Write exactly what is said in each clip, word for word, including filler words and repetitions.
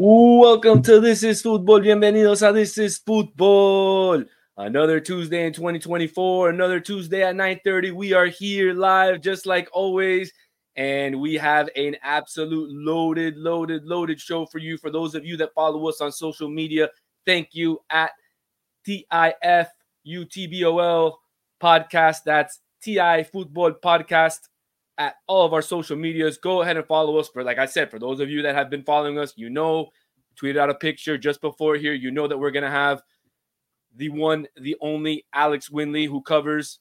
Welcome to This Is Football. Bienvenidos a This Is Football. Another Tuesday in twenty twenty-four, another Tuesday at nine thirty. We are here live just like always, and we have an absolute loaded, loaded, loaded show for you. For those of you that follow us on social media, thank you at T I F U T B O L podcast. That's T I Football podcast. At all of our social medias, go ahead and follow us. For, like I said, for those of you that have been following us, you know, tweeted out a picture just before here. You know that we're going to have the one, the only Alex Windley, who covers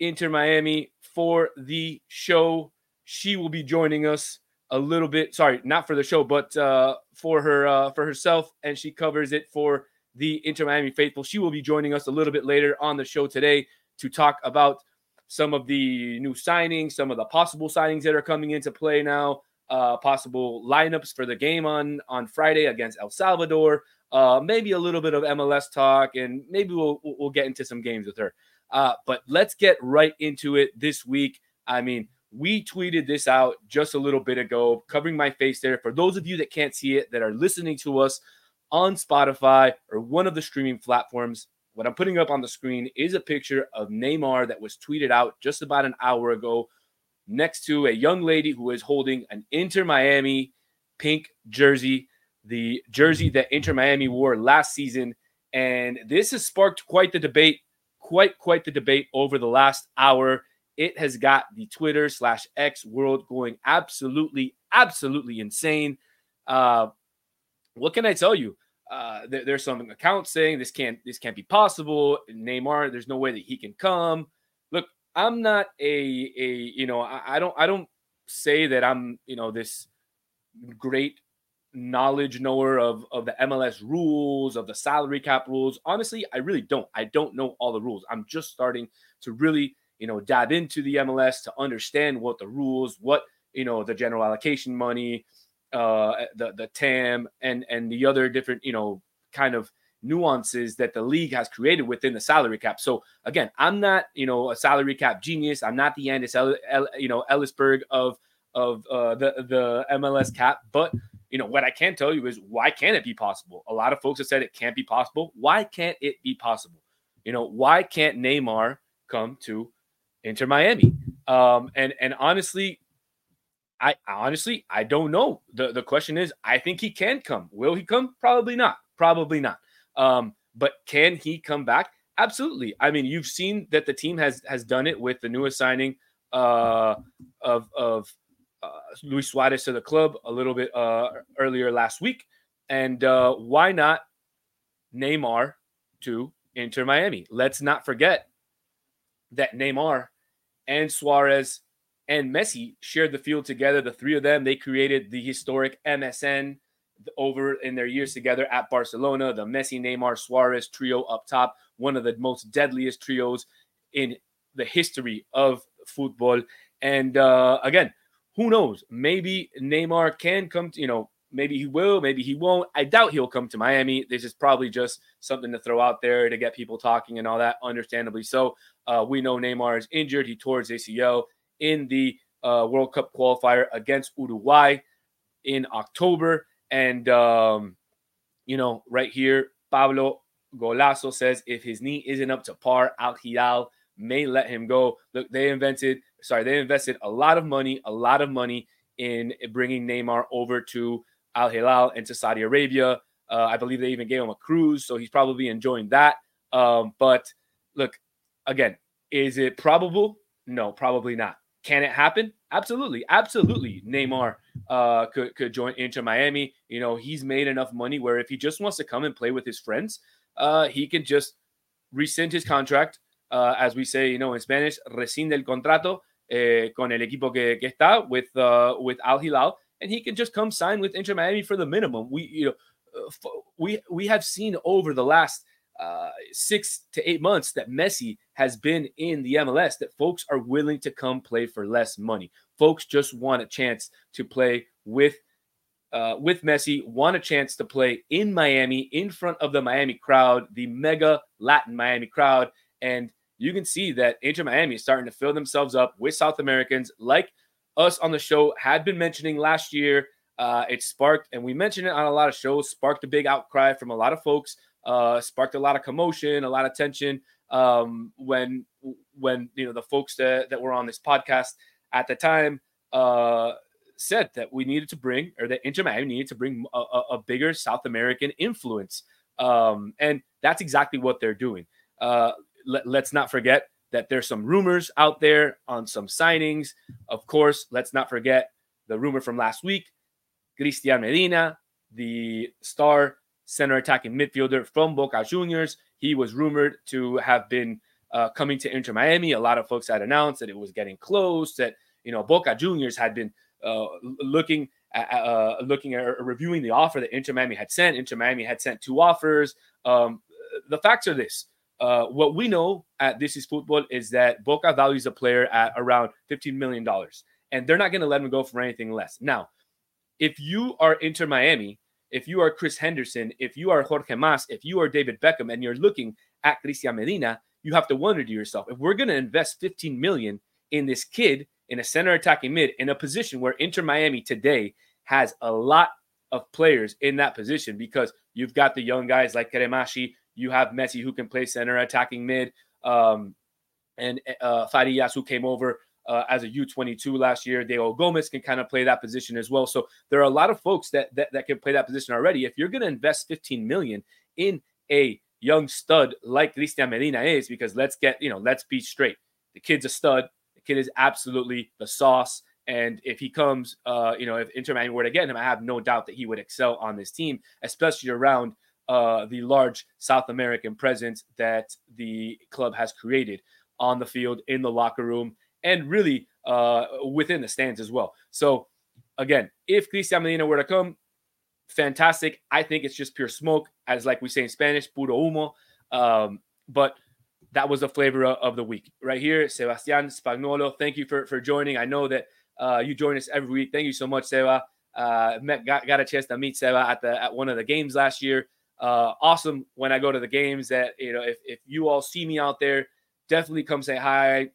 Inter Miami for the show. She will be joining us a little bit. Sorry, not for the show, but uh, for her uh, for herself. And she covers it for the Inter Miami faithful. She will be joining us a little bit later on the show today to talk about some of the new signings, some of the possible signings that are coming into play now, uh, possible lineups for the game on, on Friday against El Salvador, uh, maybe a little bit of M L S talk, and maybe we'll we'll get into some games with her. Uh, but let's get right into it this week. I mean, we tweeted this out just a little bit ago, covering my face there. For those of you that can't see it, that are listening to us on Spotify or one of the streaming platforms, what I'm putting up on the screen is a picture of Neymar that was tweeted out just about an hour ago next to a young lady who is holding an Inter Miami pink jersey, the jersey that Inter Miami wore last season. And this has sparked quite the debate, quite, quite the debate over the last hour. It has got the Twitter slash X world going absolutely, absolutely insane. Uh, what can I tell you? Uh, there, there's some accounts saying this can't this can't be possible. Neymar, there's no way that he can come. Look, I'm not a a you know I, I don't I don't say that I'm you know this great knowledge knower of of the M L S rules, of the salary cap rules. Honestly, I really don't. I don't know all the rules. I'm just starting to really you know dive into the M L S to understand what the rules, what you know the general allocation money, Uh, the the T A M and and the other different you know kind of nuances that the league has created within the salary cap. So again, I'm not you know a salary cap genius. I'm not the Andis El, El, you know Ellisberg of of uh, the the M L S cap. But you know what I can tell you is, why can't it be possible? A lot of folks have said it can't be possible. Why can't it be possible? You know why can't Neymar come to Inter Miami? Um, and and honestly. I honestly, I don't know. The The question is, I think he can come. Will he come? Probably not. Probably not. Um, but can he come back? Absolutely. I mean, you've seen that the team has has done it with the newest signing uh, of, of uh, Luis Suarez to the club a little bit uh, earlier last week. And uh, why not Neymar to Inter Miami? Let's not forget that Neymar and Suarez and Messi shared the field together. The three of them, they created the historic M S N over in their years together at Barcelona, the Messi, Neymar, Suarez trio up top, one of the most deadliest trios in the history of football. And uh, again, who knows? Maybe Neymar can come to, you know, maybe he will, maybe he won't. I doubt he'll come to Miami. This is probably just something to throw out there to get people talking and all that, understandably so. Uh, we know Neymar is injured. He tore his A C L in the uh, World Cup qualifier against Uruguay in October. And, um, you know, right here, Pablo Golazo says, if his knee isn't up to par, Al-Hilal may let him go. Look, they invented, sorry, they invested a lot of money, a lot of money in bringing Neymar over to Al-Hilal and to Saudi Arabia. Uh, I believe they even gave him a cruise, so he's probably enjoying that. Um, but look, again, is it probable? No, probably not. Can it happen? Absolutely. Absolutely. Neymar uh, could, could join Inter Miami. You know, he's made enough money where if he just wants to come and play with his friends, uh, he can just rescind his contract. Uh, as we say, you know, in Spanish, rescinde el contrato eh, con el equipo que, que está with, uh, with Al-Hilal. And he can just come sign with Inter Miami for the minimum. We, you know, we, we have seen over the last Uh, six to eight months that Messi has been in the M L S, that folks are willing to come play for less money. Folks just want a chance to play with uh, with Messi, want a chance to play in Miami, in front of the Miami crowd, the mega Latin Miami crowd. And you can see that Inter Miami is starting to fill themselves up with South Americans, like us on the show had been mentioning last year. Uh, it sparked, and we mentioned it on a lot of shows, sparked a big outcry from a lot of folks, uh, sparked a lot of commotion, a lot of tension um, when, when, you know, the folks that, that were on this podcast at the time uh, said that we needed to bring, or that Inter Miami needed to bring a, a bigger South American influence. Um, and that's exactly what they're doing. Uh, let, let's not forget that there's some rumors out there on some signings. Of course, let's not forget the rumor from last week, Cristian Medina, the star center attacking midfielder from Boca Juniors. He was rumored to have been uh, coming to Inter Miami. A lot of folks had announced that it was getting close, that, you know, Boca Juniors had been uh, looking at, uh, looking at uh, reviewing the offer that Inter Miami had sent. Inter Miami had sent two offers. Um, the facts are this. Uh, what we know at This Is Football is that Boca values a player at around fifteen million dollars, and they're not going to let him go for anything less. Now, if you are Inter Miami, if you are Chris Henderson, if you are Jorge Mas, if you are David Beckham, and you're looking at Cristian Medina, you have to wonder to yourself, if we're going to invest fifteen million dollars in this kid, in a center attacking mid, in a position where Inter Miami today has a lot of players in that position, because you've got the young guys like Cremaschi, you have Messi who can play center attacking mid, um, and uh, Farias who came over Uh, as a U twenty-two last year. Diego Gomez can kind of play that position as well. So there are a lot of folks that that, that can play that position already. If you're going to invest fifteen million dollars in a young stud like Cristian Medina is, because let's get, you know, let's be straight. The kid's a stud. The kid is absolutely the sauce. And if he comes, uh, you know, if Inter Miami were to get him, I have no doubt that he would excel on this team, especially around uh, the large South American presence that the club has created on the field, in the locker room, and really uh, within the stands as well. So, again, if Cristian Medina were to come, fantastic. I think it's just pure smoke, as like we say in Spanish, puro humo. Um, but that was the flavor of the week. Right here, Sebastian Spagnolo, thank you for, for joining. I know that uh, you join us every week. Thank you so much, Seba. Uh, met, got, got a chance to meet Seba at the at one of the games last year. Uh, awesome when I go to the games that, you know, if, if you all see me out there, definitely come say hi, uh,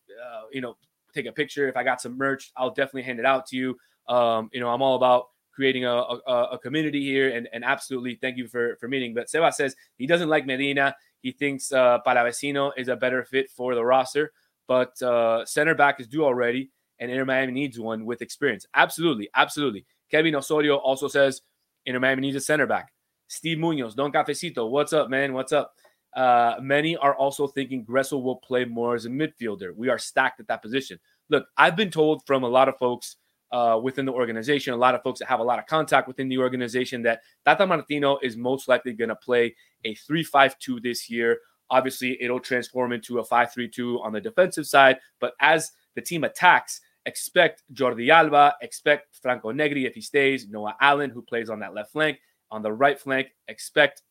you know, take a picture. If I got some merch, I'll definitely hand it out to you. Um, you know, I'm all about creating a, a, a community here, and, and absolutely thank you for, for meeting. But Seba says he doesn't like Medina. He thinks uh, Palavecino is a better fit for the roster, but uh, center back is due already, and Inter Miami needs one with experience. Absolutely, absolutely. Kevin Osorio also says Inter Miami needs a center back. Steve Munoz, Don Cafecito, what's up, man? What's up? Uh, many are also thinking Gressel will play more as a midfielder. We are stacked at that position. Look, I've been told from a lot of folks uh, within the organization, a lot of folks that have a lot of contact within the organization, that Tata Martino is most likely going to play a three five two this year. Obviously, it'll transform into a five three two on the defensive side. But as the team attacks, expect Jordi Alba, expect Franco Negri if he stays, Noah Allen, who plays on that left flank. On the right flank, expect...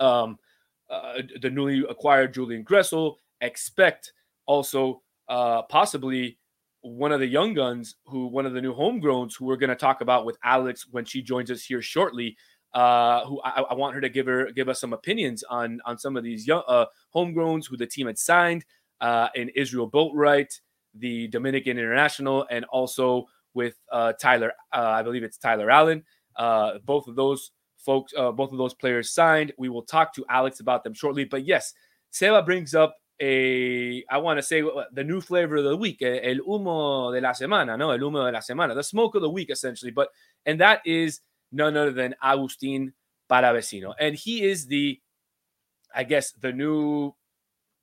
Um, Uh, the newly acquired Julian Gressel, expect also uh, possibly one of the young guns, who one of the new homegrowns who we're going to talk about with Alex when she joins us here shortly, uh, who I, I want her to give her give us some opinions on on some of these young uh, homegrowns who the team had signed uh, in Israel Boatwright, the Dominican international, and also with uh, Tyler, uh, I believe it's Tyler Allen. Uh, both of those Folks, uh, both of those players signed. We will talk to Alex about them shortly. But yes, Seba brings up a, I want to say the new flavor of the week, el humo de la semana, no, el humo de la semana, the smoke of the week, essentially. But, and that is none other than Agustín Palavecino. And he is the, I guess, the new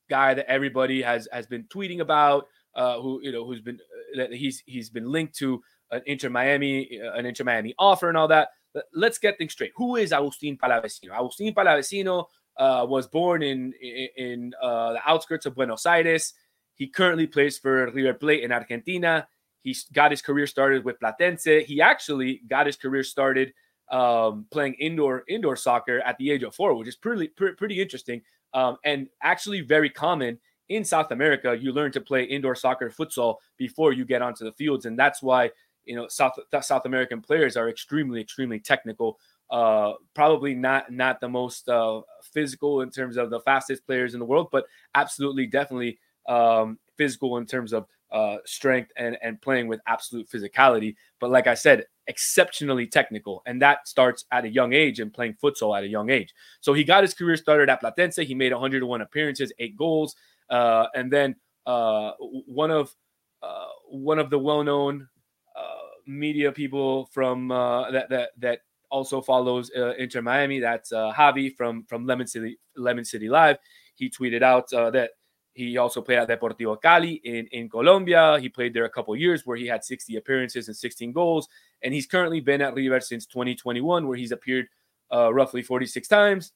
guy that everybody has, has been tweeting about, uh, who, you know, who's been, that he's, he's been linked to an Inter Miami, an Inter Miami offer and all that. Let's get things straight. Who is Agustín Palavecino? Agustín Palavecino uh, was born in in, in uh, the outskirts of Buenos Aires. He currently plays for River Plate in Argentina. He got his career started with Platense. He actually got his career started um, playing indoor indoor soccer at the age of four, which is pretty pretty, pretty interesting um, and actually very common in South America. You learn to play indoor soccer, futsal, before you get onto the fields, and that's why. You know, South South American players are extremely, extremely technical. Uh, probably not not the most uh, physical in terms of the fastest players in the world, but absolutely, definitely um, physical in terms of uh, strength and and playing with absolute physicality. But like I said, exceptionally technical. And that starts at a young age and playing futsal at a young age. So he got his career started at Platense. He made one hundred one appearances, eight goals. Uh, and then uh, one of uh, one of the well-known uh, media people from uh, that that that also follows uh, Inter Miami, that's uh, Javi from from Lemon City Lemon City Live. He tweeted out uh, that he also played at Deportivo Cali in, in Colombia. He played there a couple of years where he had sixty appearances and sixteen goals. And he's currently been at River since twenty twenty-one, where he's appeared uh, roughly forty-six times.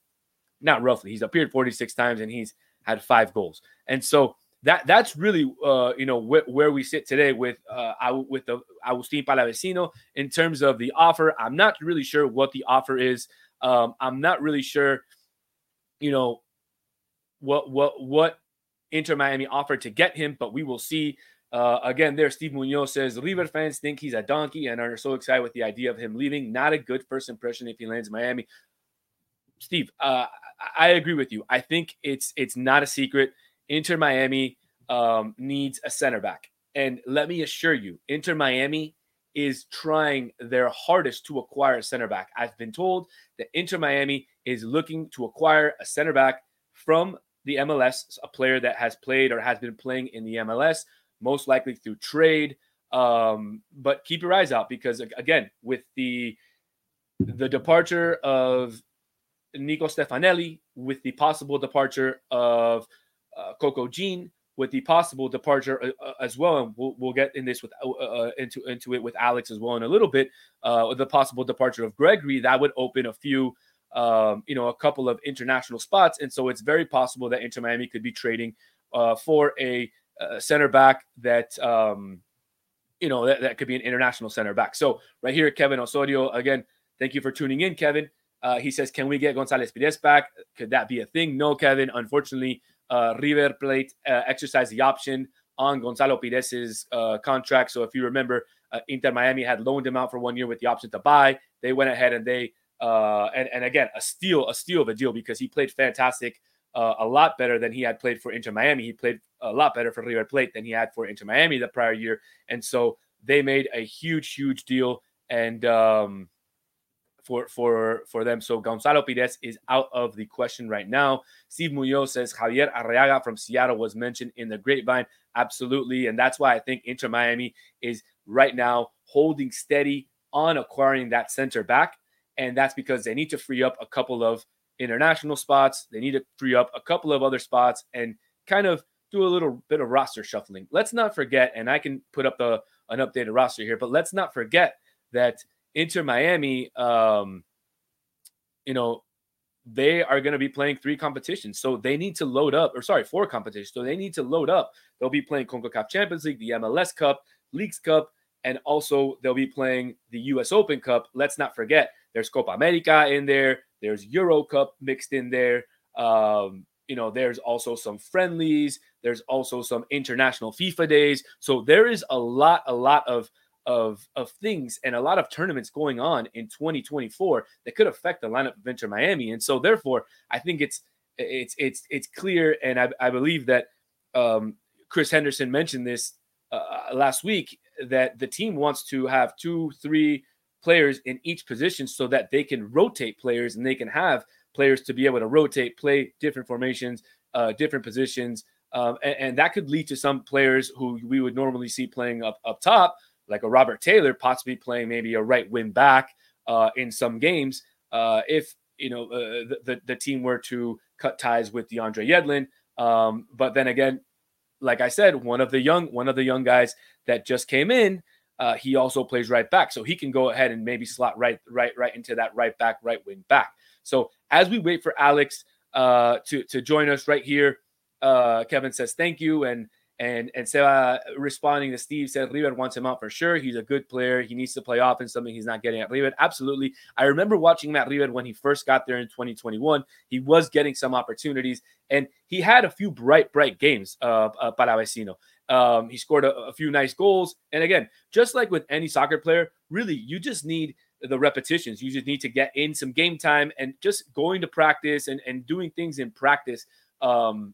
Not roughly. He's appeared forty-six times, and he's had five goals. And so that that's really, uh, you know, wh- where we sit today with uh, I, with the Agustín Palavecino in terms of the offer. I'm not really sure what the offer is. Um, I'm not really sure, you know, what what what. Inter Miami offered to get him, but we will see. Uh, again, there, Steve Munoz says, River fans think he's a donkey and are so excited with the idea of him leaving. Not a good first impression if he lands Miami. Steve, uh, I agree with you. I think it's it's not a secret. Inter Miami um, needs a center back. And let me assure you, Inter Miami is trying their hardest to acquire a center back. I've been told that Inter Miami is looking to acquire a center back from the M L S, a player that has played or has been playing in the M L S, most likely through trade. Um, but keep your eyes out because, again, with the the departure of Nico Stefanelli, with the possible departure of uh, Coco Jean, with the possible departure uh, as well, and we'll, we'll get in this with uh, into into it with Alex as well in a little bit. Uh, the possible departure of Gregory, that would open a few. Um, you know, a couple of international spots. And so it's very possible that Inter Miami could be trading uh, for a, a center back that, um, you know, that, that could be an international center back. So right here, Kevin Osorio, again, thank you for tuning in, Kevin. Uh, he says, can we get Gonzalez Pires back? Could that be a thing? No, Kevin. Unfortunately, uh, River Plate uh, exercised the option on Gonzalo Pires' uh, contract. So if you remember, uh, Inter Miami had loaned him out for one year with the option to buy. They went ahead and they Uh, and, and again, a steal, a steal of a deal because he played fantastic, uh, a lot better than he had played for Inter Miami. He played a lot better for River Plate than he had for Inter Miami the prior year. And so they made a huge, huge deal and um, for for for them. So Gonzalo Pires is out of the question right now. Steve Munoz says Javier Arriaga from Seattle was mentioned in the grapevine. Absolutely. And that's why I think Inter Miami is right now holding steady on acquiring that center back. And that's because they need to free up a couple of international spots. They need to free up a couple of other spots and kind of do a little bit of roster shuffling. Let's not forget, and I can put up the, an updated roster here, but let's not forget that Inter Miami, um, you know, they are going to be playing three competitions. So they need to load up, or sorry, four competitions. So they need to load up. They'll be playing CONCACAF Champions League, the M L S Cup, Leagues Cup, and also they'll be playing the U S Open Cup. Let's not forget. There's Copa America in there. There's Euro Cup mixed in there. Um, you know, there's also some friendlies. There's also some international FIFA days. So there is a lot, a lot of, of, of things and a lot of tournaments going on in twenty twenty-four that could affect the lineup of Inter Miami. And so, therefore, I think it's it's it's it's clear, and I, I believe that um, Chris Henderson mentioned this uh, last week that the team wants to have two, three. Players in each position so that they can rotate players and they can have players to be able to rotate, play different formations, uh, different positions. Um, and, and that could lead to some players who we would normally see playing up, up top, like a Robert Taylor, possibly playing maybe a right wing back uh, in some games. Uh, if, you know, uh, the, the, the team were to cut ties with DeAndre Yedlin. Um, but then again, like I said, one of the young, one of the young guys that just came in, Uh, he also plays right back, so he can go ahead and maybe slot right, right, right into that right back, right wing back. So as we wait for Alex uh, to to join us right here, uh, Kevin says thank you, and and and Seba responding to Steve said River wants him out for sure. He's a good player. He needs to play offense, something he's not getting at River. Absolutely, I remember watching Matt River when he first got there in twenty twenty-one. He was getting some opportunities, and he had a few bright, bright games. Uh, uh, Palavecino. Um, he scored a, a few nice goals. And again, just like with any soccer player, really, you just need the repetitions. You just need to get in some game time and just going to practice and, and doing things in practice um,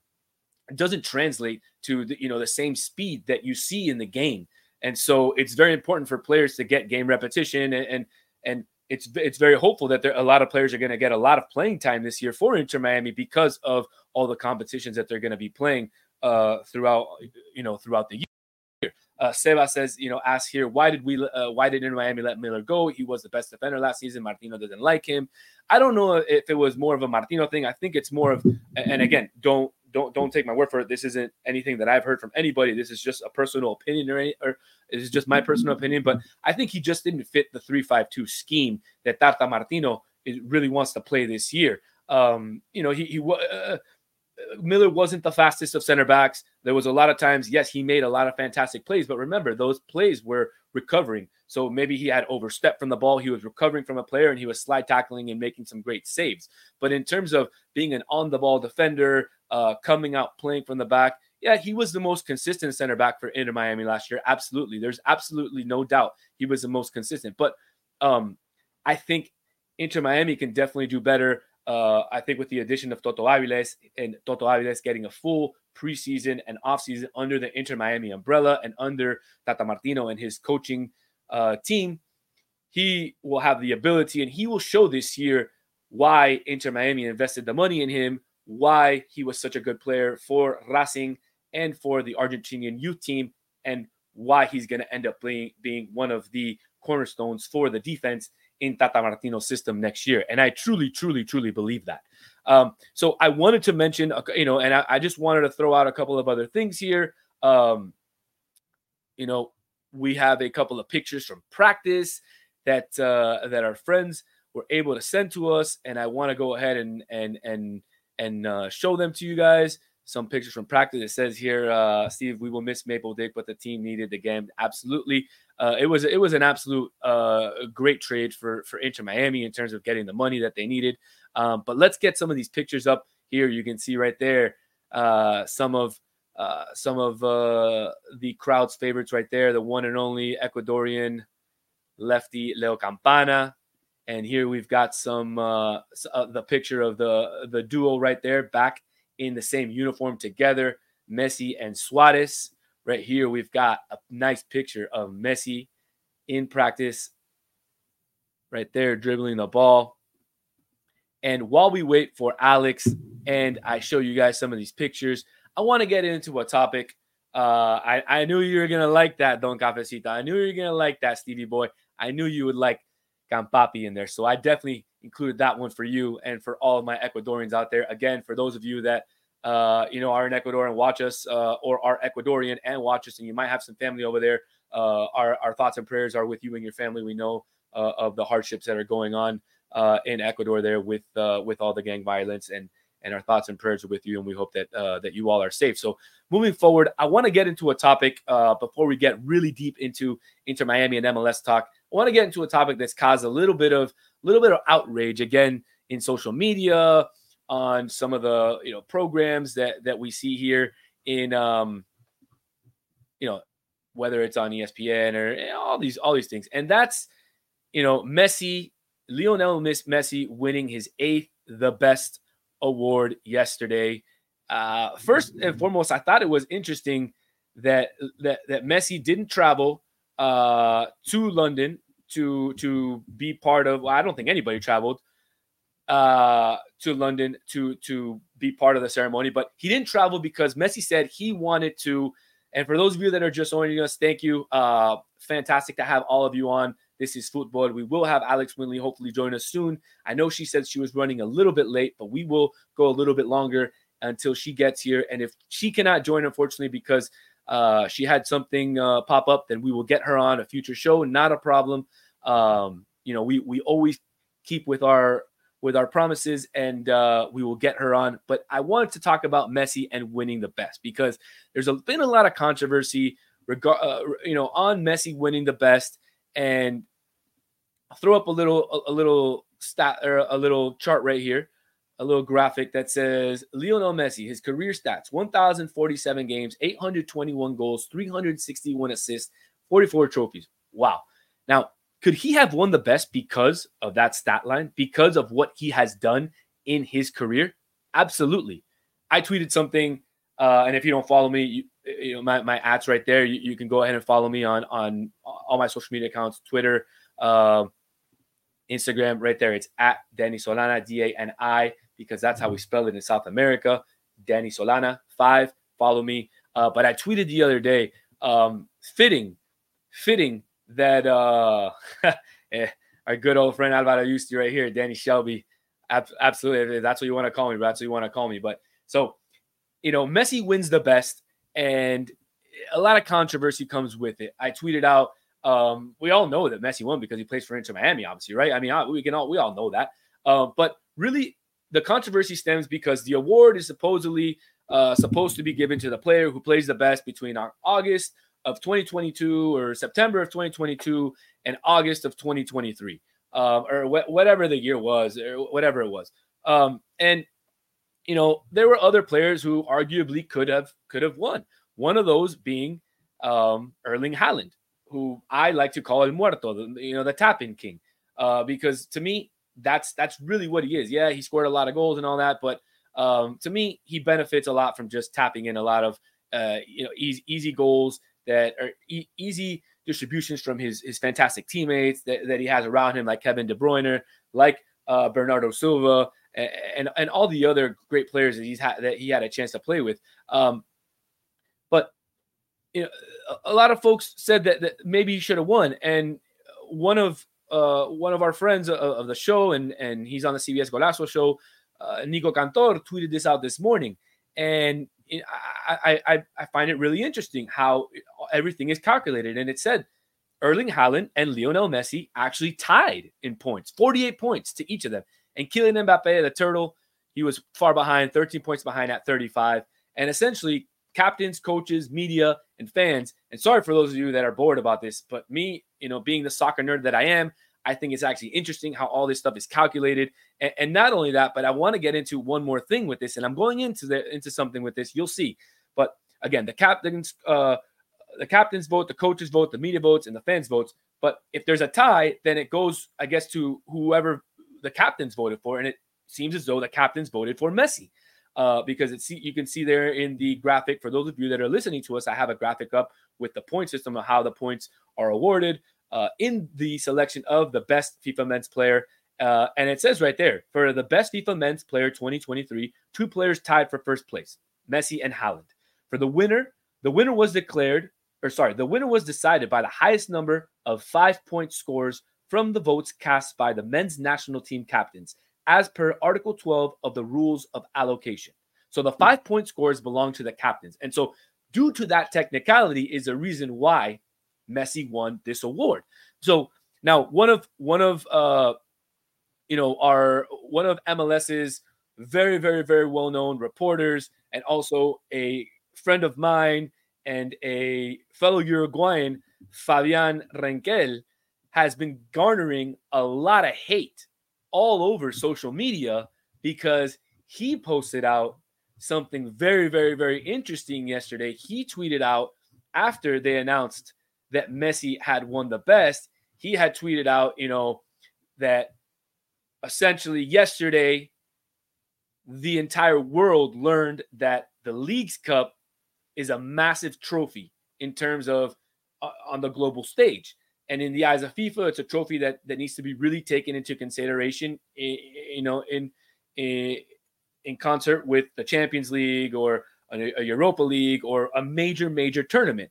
doesn't translate to the, you know, the same speed that you see in the game. And so it's very important for players to get game repetition. And and, and it's it's very hopeful that there a lot of players are going to get a lot of playing time this year for Inter Miami because of all the competitions that they're going to be playing uh, throughout, you know, throughout the year. Uh, Seba says, you know, ask here, why did we uh, why did Inter Miami let Miller go? He was the best defender last season. Martino doesn't like him. I don't know if it was more of a Martino thing. I think it's more of, and again, don't. Don't don't take my word for it. This isn't anything that I've heard from anybody. This is just a personal opinion, or, any, or this is just my personal opinion. But I think he just didn't fit the three five two scheme that Tata Martino is, really wants to play this year. Um, you know, he, he uh, Miller wasn't the fastest of center backs. There was a lot of times, yes, he made a lot of fantastic plays. But remember, those plays were recovering. So maybe he had overstepped from the ball. He was recovering from a player, and he was slide tackling and making some great saves. But in terms of being an on-the-ball defender, Uh, coming out, playing from the back. Yeah, he was the most consistent center back for Inter Miami last year. Absolutely. There's absolutely no doubt he was the most consistent. But um, I think Inter Miami can definitely do better. Uh, I think with the addition of Toto Aviles and Toto Aviles getting a full preseason and offseason under the Inter Miami umbrella and under Tata Martino and his coaching uh, team, he will have the ability and he will show this year why Inter Miami invested the money in him, why he was such a good player for Racing and for the Argentinian youth team, and why he's going to end up being, being one of the cornerstones for the defense in Tata Martino's system next year. And I truly, truly, truly believe that. Um, so I wanted to mention, you know, and I, I just wanted to throw out a couple of other things here. Um, you know, we have a couple of pictures from practice that uh, that our friends were able to send to us, and I want to go ahead and and and and uh, show them to you guys. Some pictures from practice. It says here, uh, Steve, we will miss Maple Dick, but the team needed the game. Absolutely. Uh, it was it was an absolute uh, great trade for, for Inter Miami in terms of getting the money that they needed. Um, but let's get some of these pictures up here. You can see right there uh, some of uh, some of uh, the crowd's favorites right there. The one and only Ecuadorian lefty Leo Campana. And here we've got some uh, uh, the picture of the the duo right there, back in the same uniform together, Messi and Suarez. Right here, we've got a nice picture of Messi in practice, right there, dribbling the ball. And while we wait for Alex and I show you guys some of these pictures, I want to get into a topic. Uh, I, I knew you were going to like that, Don Cafecita. I knew you were going to like that, Stevie Boy. I knew you would like Campapi in there. So I definitely included that one for you and for all of my Ecuadorians out there. Again, for those of you that, uh, you know, are in Ecuador and watch us uh, or are Ecuadorian and watch us, and you might have some family over there. Uh, our, our thoughts and prayers are with you and your family. We know uh, of the hardships that are going on uh, in Ecuador there with, uh, with all the gang violence, and, and our thoughts and prayers are with you. And we hope that, uh, that you all are safe. So moving forward, I want to get into a topic uh, before we get really deep into Inter Miami and M L S talk. I want to get into a topic that's caused a little bit of little bit of outrage again in social media, on some of the you know programs that that we see here in um you know whether it's on E S P N or you know, all these all these things, and that's you know Messi, Lionel Messi winning his eighth the best award yesterday. Uh, first and foremost, I thought it was interesting that that that Messi didn't travel Uh, to London to to be part of. Well, I don't think anybody traveled uh, to London to to be part of the ceremony, but he didn't travel because Messi said he wanted to. And for those of you that are just joining us, thank you. Uh, fantastic to have all of you on. This is football. We will have Alex Windley hopefully join us soon. I know she said she was running a little bit late, but we will go a little bit longer until she gets here. And if she cannot join, unfortunately, because Uh, she had something uh, pop up, then we will get her on a future show. Not a problem. Um, you know, we we always keep with our with our promises, and uh, we will get her on. But I wanted to talk about Messi and winning the best, because there's a, been a lot of controversy, reg- uh, you know, on Messi winning the best. And I'll throw up a little a, a little stat or a little chart right here. A little graphic that says Lionel Messi, his career stats, one thousand forty-seven games, eight hundred twenty-one goals, three hundred sixty-one assists, forty-four trophies. Wow. Now, could he have won the best because of that stat line, because of what he has done in his career? Absolutely. I tweeted something, uh, and if you don't follow me, you, you know, my, my at's right there. You, you can go ahead and follow me on, on all my social media accounts, Twitter, uh, Instagram, right there. It's at Danny Solana, D A N I, because that's how we spell it in South America. Danny Solana, five, follow me. Uh, but I tweeted the other day, um, fitting, fitting that uh, our good old friend Alvaro Yusti right here, Danny Shelby. Ab- absolutely. That's what you want to call me, bro. That's what you want to call me. But so, you know, Messi wins the best, and a lot of controversy comes with it. I tweeted out, um, we all know that Messi won because he plays for Inter Miami, obviously, right? I mean, I, we can all, we all know that. Uh, but really, the controversy stems because the award is supposedly uh, supposed to be given to the player who plays the best between August of twenty twenty-two or September of twenty twenty-two and August of twenty twenty-three, um, or wh- whatever the year was, or whatever it was. Um, and, you know, there were other players who arguably could have could have won. One of those being um, Erling Haaland, who I like to call El Muerto, the, you know, the tap-in king, uh, because to me, that's that's really what he is. Yeah, he scored a lot of goals and all that, but um, to me, he benefits a lot from just tapping in a lot of uh, you know easy, easy goals that are e- easy distributions from his his fantastic teammates that, that he has around him, like Kevin De Bruyne, like uh, Bernardo Silva, and, and and all the other great players that he's had that he had a chance to play with. Um, but you know, a, a lot of folks said that, that maybe he should have won, and one of Uh, one of our friends of, of the show, and, and he's on the C B S Golazo show, uh, Nico Cantor, tweeted this out this morning. And it, I, I, I find it really interesting how everything is calculated. And it said Erling Haaland and Lionel Messi actually tied in points, forty-eight points to each of them. And Kylian Mbappe, the turtle, he was far behind, thirteen points behind at thirty-five. And essentially, captains, coaches, media, and fans, and sorry for those of you that are bored about this, but me, you know, being the soccer nerd that I am, I think it's actually interesting how all this stuff is calculated. And, and not only that, but I want to get into one more thing with this, and I'm going into the, into something with this. You'll see. But again, the captains, uh, the captains vote, the coaches vote, the media votes, and the fans votes. But if there's a tie, then it goes, I guess, to whoever the captains voted for. And it seems as though the captains voted for Messi. Uh, because it's, you can see there in the graphic, for those of you that are listening to us, I have a graphic up with the point system of how the points are awarded uh, in the selection of the best FIFA men's player. Uh, and it says right there, for the best FIFA men's player twenty twenty-three, two players tied for first place, Messi and Haaland. For the winner, the winner was declared, or sorry, the winner was decided by the highest number of five-point scores from the votes cast by the men's national team captains, as per Article twelve of the rules of allocation. So the five-point scores belong to the captains. And so due to that technicality is a reason why Messi won this award. So now one of one of uh, you know our one of M L S's very, very, very well-known reporters, and also a friend of mine and a fellow Uruguayan, Fabian Renkel, has been garnering a lot of hate all over social media because he posted out something very, very, very interesting yesterday. He tweeted out after they announced that Messi had won the best, he had tweeted out, you know, that essentially yesterday, the entire world learned that the Leagues Cup is a massive trophy in terms of uh, on the global stage. And in the eyes of FIFA, it's a trophy that, that needs to be really taken into consideration, you know, in in, in concert with the Champions League or a, a Europa League or a major, major tournament.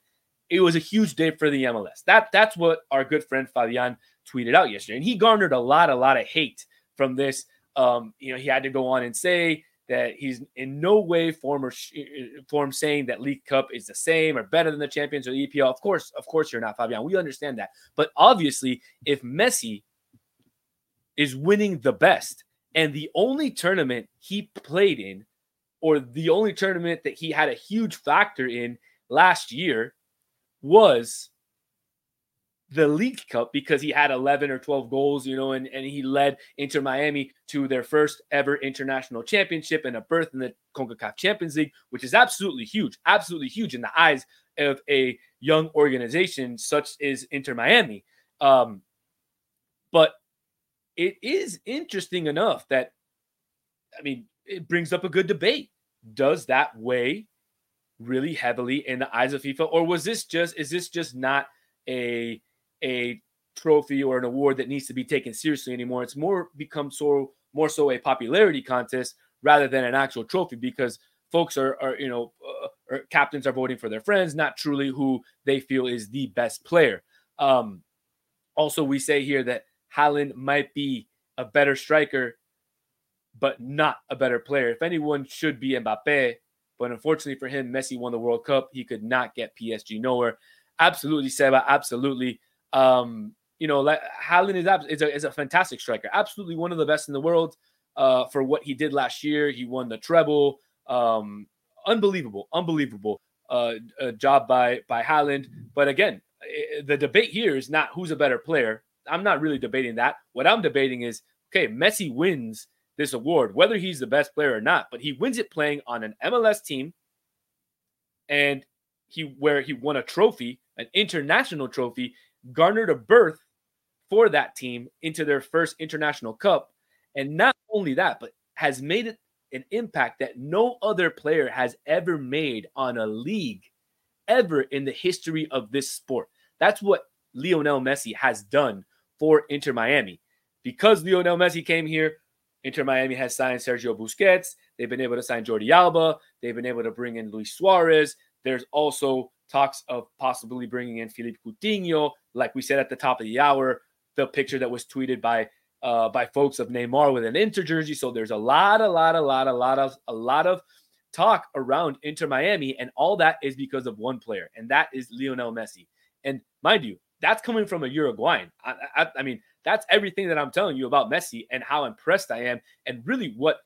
It was a huge day for the M L S. That That's what our good friend Fabian tweeted out yesterday. And he garnered a lot, a lot of hate from this. Um, you know, he had to go on and say that he's in no way, form, or sh- form saying that League Cup is the same or better than the Champions or the E P L. Of course, of course you're not, Fabian. We understand that. But obviously, if Messi is winning the best and the only tournament he played in, or the only tournament that he had a huge factor in last year, was the League Cup, because he had eleven or twelve goals, you know, and, and he led Inter Miami to their first ever international championship and a berth in the CONCACAF Champions League, which is absolutely huge, absolutely huge in the eyes of a young organization such as Inter Miami. Um, but it is interesting enough that, I mean, it brings up a good debate. Does that weigh really heavily in the eyes of FIFA, or was this just is this just not a a trophy or an award that needs to be taken seriously anymore? It's more become so more so a popularity contest rather than an actual trophy, because folks are, are you know, uh, or captains are voting for their friends, not truly who they feel is the best player. Um, also, we say here that Haaland might be a better striker, but not a better player. If anyone should be Mbappe, but unfortunately for him, Messi won the World Cup. He could not get P S G nowhere. Absolutely, Seba, absolutely. Um, you know, like, Haaland is, is, a, is a fantastic striker. Absolutely one of the best in the world uh, for what he did last year. He won the treble. Um, unbelievable, unbelievable uh, a job by, by Haaland. But again, the debate here is not who's a better player. I'm not really debating that. What I'm debating is, okay, Messi wins this award, whether he's the best player or not, but he wins it playing on an M L S team, and he where he won a trophy, an international trophy, garnered a berth for that team into their first international cup. And not only that, but has made it an impact that no other player has ever made on a league ever in the history of this sport. That's what Lionel Messi has done for Inter Miami. Because Lionel Messi came here, Inter Miami has signed Sergio Busquets. They've been able to sign Jordi Alba. They've been able to bring in Luis Suarez. There's also talks of possibly bringing in Philippe Coutinho. Like we said at the top of the hour, the picture that was tweeted by uh, by folks of Neymar with an Inter jersey. So there's a lot, a lot, a lot, a lot of a lot of talk around Inter Miami, and all that is because of one player, and that is Lionel Messi. And mind you, that's coming from a Uruguayan. I, I, I mean, that's everything that I'm telling you about Messi and how impressed I am, and really what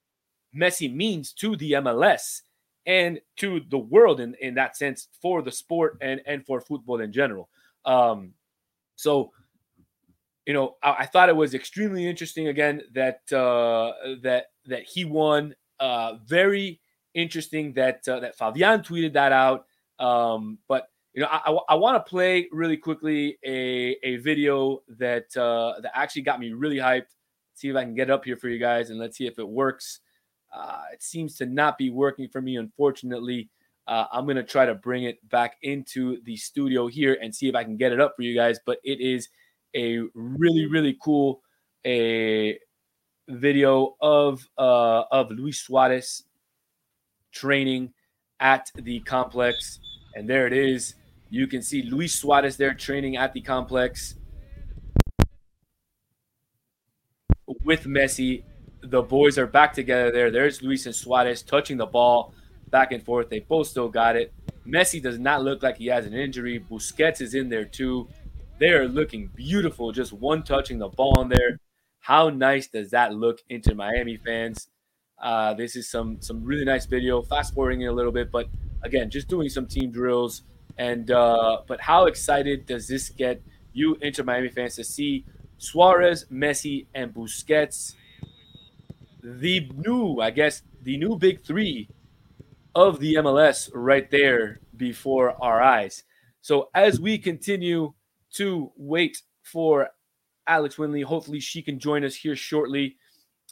Messi means to the M L S and to the world in, in that sense, for the sport and, and for football in general. Um, so, you know, I, I thought it was extremely interesting, again, that uh, that that he won. Uh, very interesting that uh, that Fabian tweeted that out. Um, but You know, I, I, I want to play really quickly a, a video that uh, that actually got me really hyped. Let's see if I can get it up here for you guys, and let's see if it works. Uh, it seems to not be working for me, unfortunately. Uh, I'm going to try to bring it back into the studio here and see if I can get it up for you guys. But it is a really, really cool a video of uh, of Luis Suarez training at the complex. And there it is. You can see Luis Suarez there training at the complex with Messi. The boys are back together there. There's Luis and Suarez touching the ball back and forth. They both still got it. Messi does not look like he has an injury. Busquets is in there too. They are looking beautiful. Just one touching the ball in there. How nice does that look, Inter Miami fans? Uh, this is some some really nice video. Fast forwarding it a little bit, but again, just doing some team drills. And uh, but how excited does this get you Inter Miami fans to see Suarez, Messi, and Busquets, the new, I guess, the new big three of the M L S right there before our eyes. So as we continue to wait for Alex Windley, hopefully she can join us here shortly.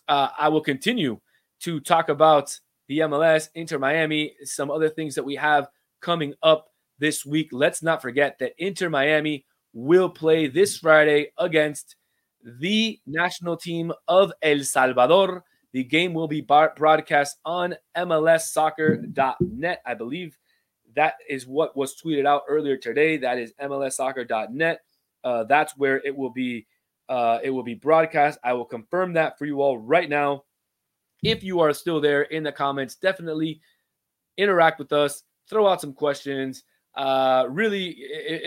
Uh, I will continue to talk about the M L S, Inter Miami, some other things that we have coming up this week. Let's not forget that Inter Miami will play this Friday against the national team of El Salvador. The game will be bar- broadcast on M L S soccer dot net. I believe that is what was tweeted out earlier today. That is M L S soccer dot net. Uh, that's where it will be. Uh, it will be broadcast. I will confirm that for you all right now. If you are still there in the comments, definitely interact with us, throw out some questions. Uh, really,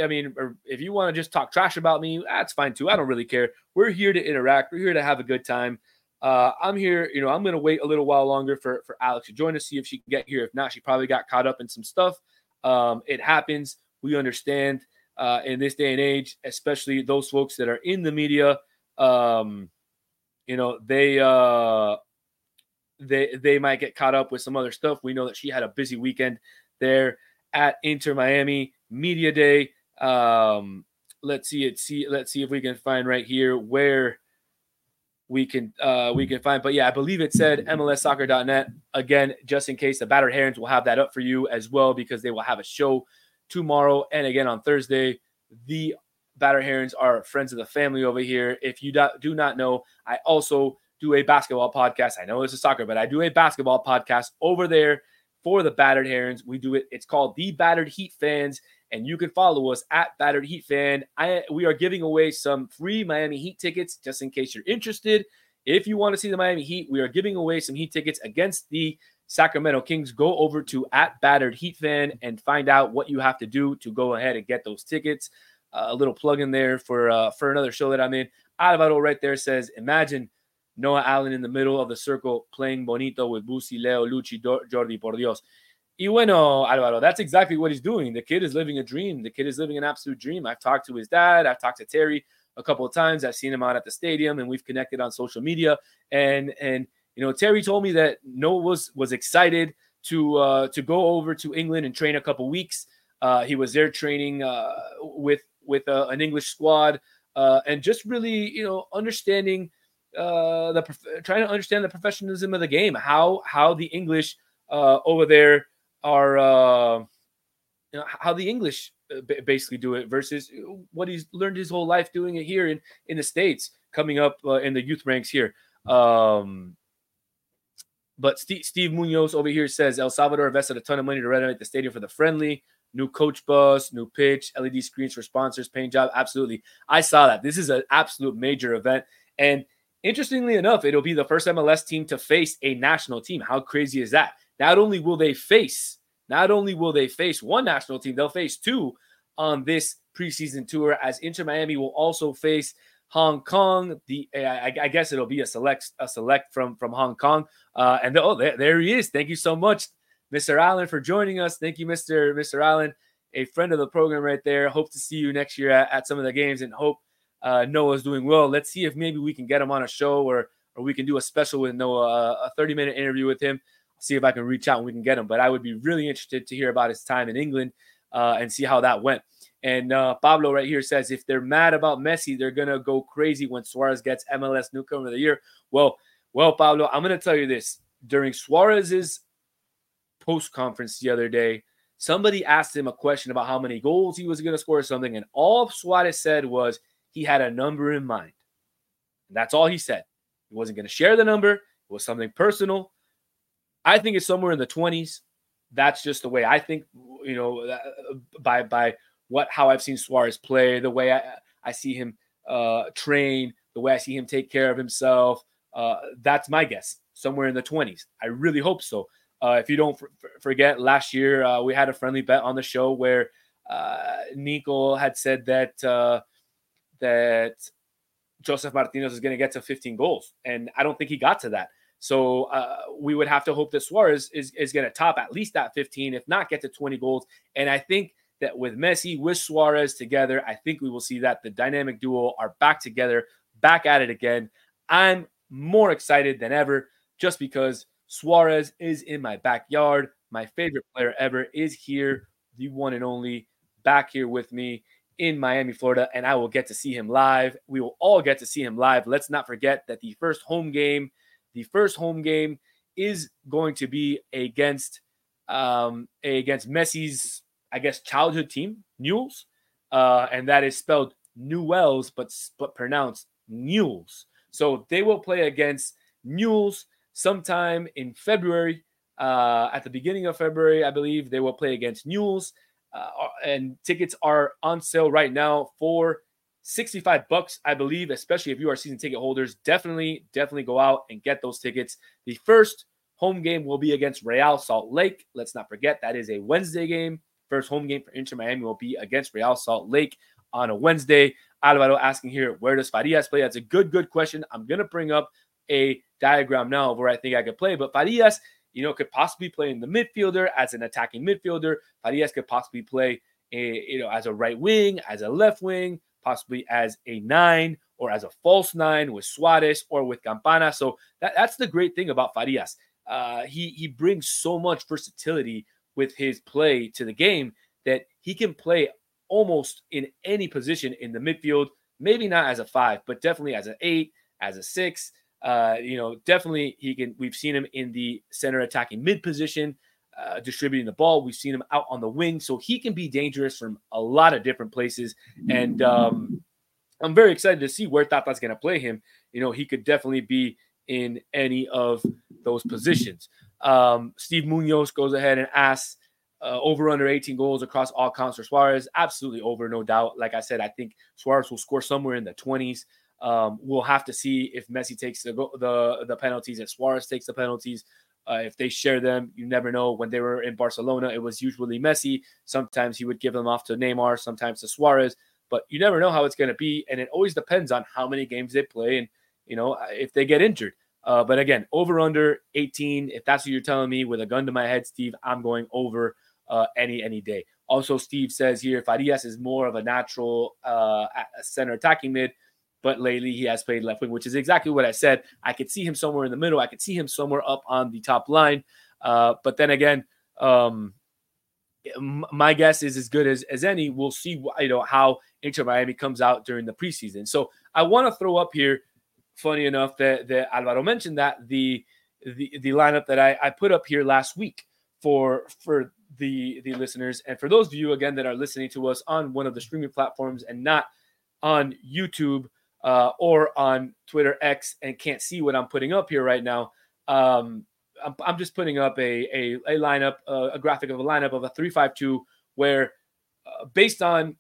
I mean, if you want to just talk trash about me, that's fine too. I don't really care. We're here to interact. We're here to have a good time. Uh, I'm here, you know, I'm going to wait a little while longer for, for Alex to join us, see if she can get here. If not, she probably got caught up in some stuff. Um, it happens. We understand uh, in this day and age, especially those folks that are in the media, um, you know, they, uh, They they might get caught up with some other stuff. We know that she had a busy weekend there at Inter Miami Media Day. Um, let's see it. See let's see if we can find right here where we can uh, we can find. But yeah, I believe it said M L S soccer dot net. Again, just in case, the Battered Herons will have that up for you as well, because they will have a show tomorrow. And again, on Thursday, the Battered Herons are friends of the family over here. If you do, do not know, I also do a basketball podcast. I know this is soccer, but I do a basketball podcast over there for the Battered Herons. We do it. It's called The Battered Heat Fans, and you can follow us at Battered Heat Fan. I, we are giving away some free Miami Heat tickets just in case you're interested. If you want to see the Miami Heat, we are giving away some Heat tickets against the Sacramento Kings. Go over to at Battered Heat Fan and find out what you have to do to go ahead and get those tickets. Uh, a little plug in there for uh, for another show that I'm in. Alvaro right there says, imagine Noah Allen in the middle of the circle playing bonito with Busi, Leo, Lucci, Jordi, por Dios. Y bueno, Alvaro, that's exactly what he's doing. The kid is living a dream. The kid is living an absolute dream. I've talked to his dad. I've talked to Terry a couple of times. I've seen him out at the stadium, and we've connected on social media. And, and you know, Terry told me that Noah was, was excited to uh, to go over to England and train a couple weeks. Uh, he was there training uh, with with uh, an English squad uh, and just really, you know, understanding uh, the prof- trying to understand the professionalism of the game, how how the English uh, over there are, uh, you know, how the English b- basically do it versus what he's learned his whole life doing it here in, in the States, coming up uh, in the youth ranks here. Um, but St- Steve Munoz over here says El Salvador invested a ton of money to renovate the stadium for the friendly. New coach bus, new pitch, L E D screens for sponsors, paint job. Absolutely. I saw that. This is an absolute major event. And interestingly enough, it'll be the first M L S team to face a national team. How crazy is that? Not only will they face, not only will they face one national team, they'll face two on this preseason tour, as Inter Miami will also face Hong Kong. The I, I guess it'll be a select a select from, from Hong Kong. Uh, and the, oh, there, there he is. Thank you so much, Mister Allen, for joining us. Thank you, Mister Mister Allen, a friend of the program right there. Hope to see you next year at, at some of the games, and hope uh, Noah's doing well. Let's see if maybe we can get him on a show, or or we can do a special with Noah, a thirty-minute interview with him. See if I can reach out and we can get him. But I would be really interested to hear about his time in England uh, and see how that went. And uh, Pablo right here says, if they're mad about Messi, they're going to go crazy when Suarez gets M L S Newcomer of the Year. Well, well, Pablo, I'm going to tell you this. During Suarez's post conference the other day, somebody asked him a question about how many goals he was going to score or something, and all Suarez said was he had a number in mind. And that's all he said. He wasn't going to share the number. It was something personal. I think it's somewhere in the twenties. That's just the way I think, you know, by by what how I've seen Suarez play, the way I, I see him uh, train, the way I see him take care of himself. Uh, that's my guess, somewhere in the twenties. I really hope so. Uh, if you don't for, for, forget, last year uh, we had a friendly bet on the show where uh, Nico had said that uh, that Joseph Martinez is going to get to fifteen goals, and I don't think he got to that. So uh, we would have to hope that Suarez is, is going to top at least that fifteen, if not get to twenty goals. And I think that with Messi, with Suarez together, I think we will see that the dynamic duo are back together, back at it again. I'm more excited than ever just because Suarez is in my backyard. My favorite player ever is here, the one and only, back here with me in Miami, Florida, and I will get to see him live. We will all get to see him live. Let's not forget that the first home game, the first home game is going to be against um, against Messi's, I guess, childhood team, Newell's, uh, and that is spelled Newell's but but pronounced Newell's. So they will play against Newell's sometime in February, uh, at the beginning of February, I believe they will play against Newell's, uh, and tickets are on sale right now for sixty-five bucks, I believe, especially if you are season ticket holders. Definitely, definitely go out and get those tickets. The first home game will be against Real Salt Lake. Let's not forget that is a Wednesday game. First home game for Inter Miami will be against Real Salt Lake on a Wednesday. Alvaro asking here, where does Farias play? That's a good, good question. I'm going to bring up a diagram now of where I think I could play, but Farias, you know, could possibly play in the midfielder as an attacking midfielder. Farias could possibly play, a, you know, as a right wing, as a left wing, possibly as a nine or as a false nine with Suarez or with Campana. So that, that's the great thing about Farias. Uh, he he brings so much versatility with his play to the game that he can play almost in any position in the midfield. Maybe not as a five, but definitely as an eight, as a six. Uh, you know, definitely he can. We've seen him in the center attacking mid position, uh, distributing the ball. We've seen him out on the wing, so he can be dangerous from a lot of different places. And um, I'm very excited to see where Tata's going to play him. You know, he could definitely be in any of those positions. Um, Steve Munoz goes ahead and asks, uh, over under eighteen goals across all counts for Suarez. Absolutely over, no doubt. Like I said, I think Suarez will score somewhere in the twenties. Um, we'll have to see if Messi takes the the, the penalties, if Suarez takes the penalties. Uh, if they share them, you never know. When they were in Barcelona, it was usually Messi. Sometimes he would give them off to Neymar, sometimes to Suarez. But you never know how it's going to be, and it always depends on how many games they play and, you know, if they get injured. Uh, but again, over under eighteen, if that's what you're telling me with a gun to my head, Steve, I'm going over uh, any, any day. Also, Steve says here, Farias is more of a natural uh, center attacking mid, but lately he has played left wing, which is exactly what I said. I could see him somewhere in the middle. I could see him somewhere up on the top line. Uh, but then again, um, my guess is as good as, as any. We'll see, you know, how Inter Miami comes out during the preseason. So I want to throw up here, funny enough, that, that Alvaro mentioned that the the, the lineup that I, I put up here last week for for the the listeners. And for those of you, again, that are listening to us on one of the streaming platforms and not on YouTube uh, or on Twitter X and can't see what I'm putting up here right now, um, I'm, I'm just putting up a, a, a lineup, uh, a graphic of a lineup of a three five two where uh, based on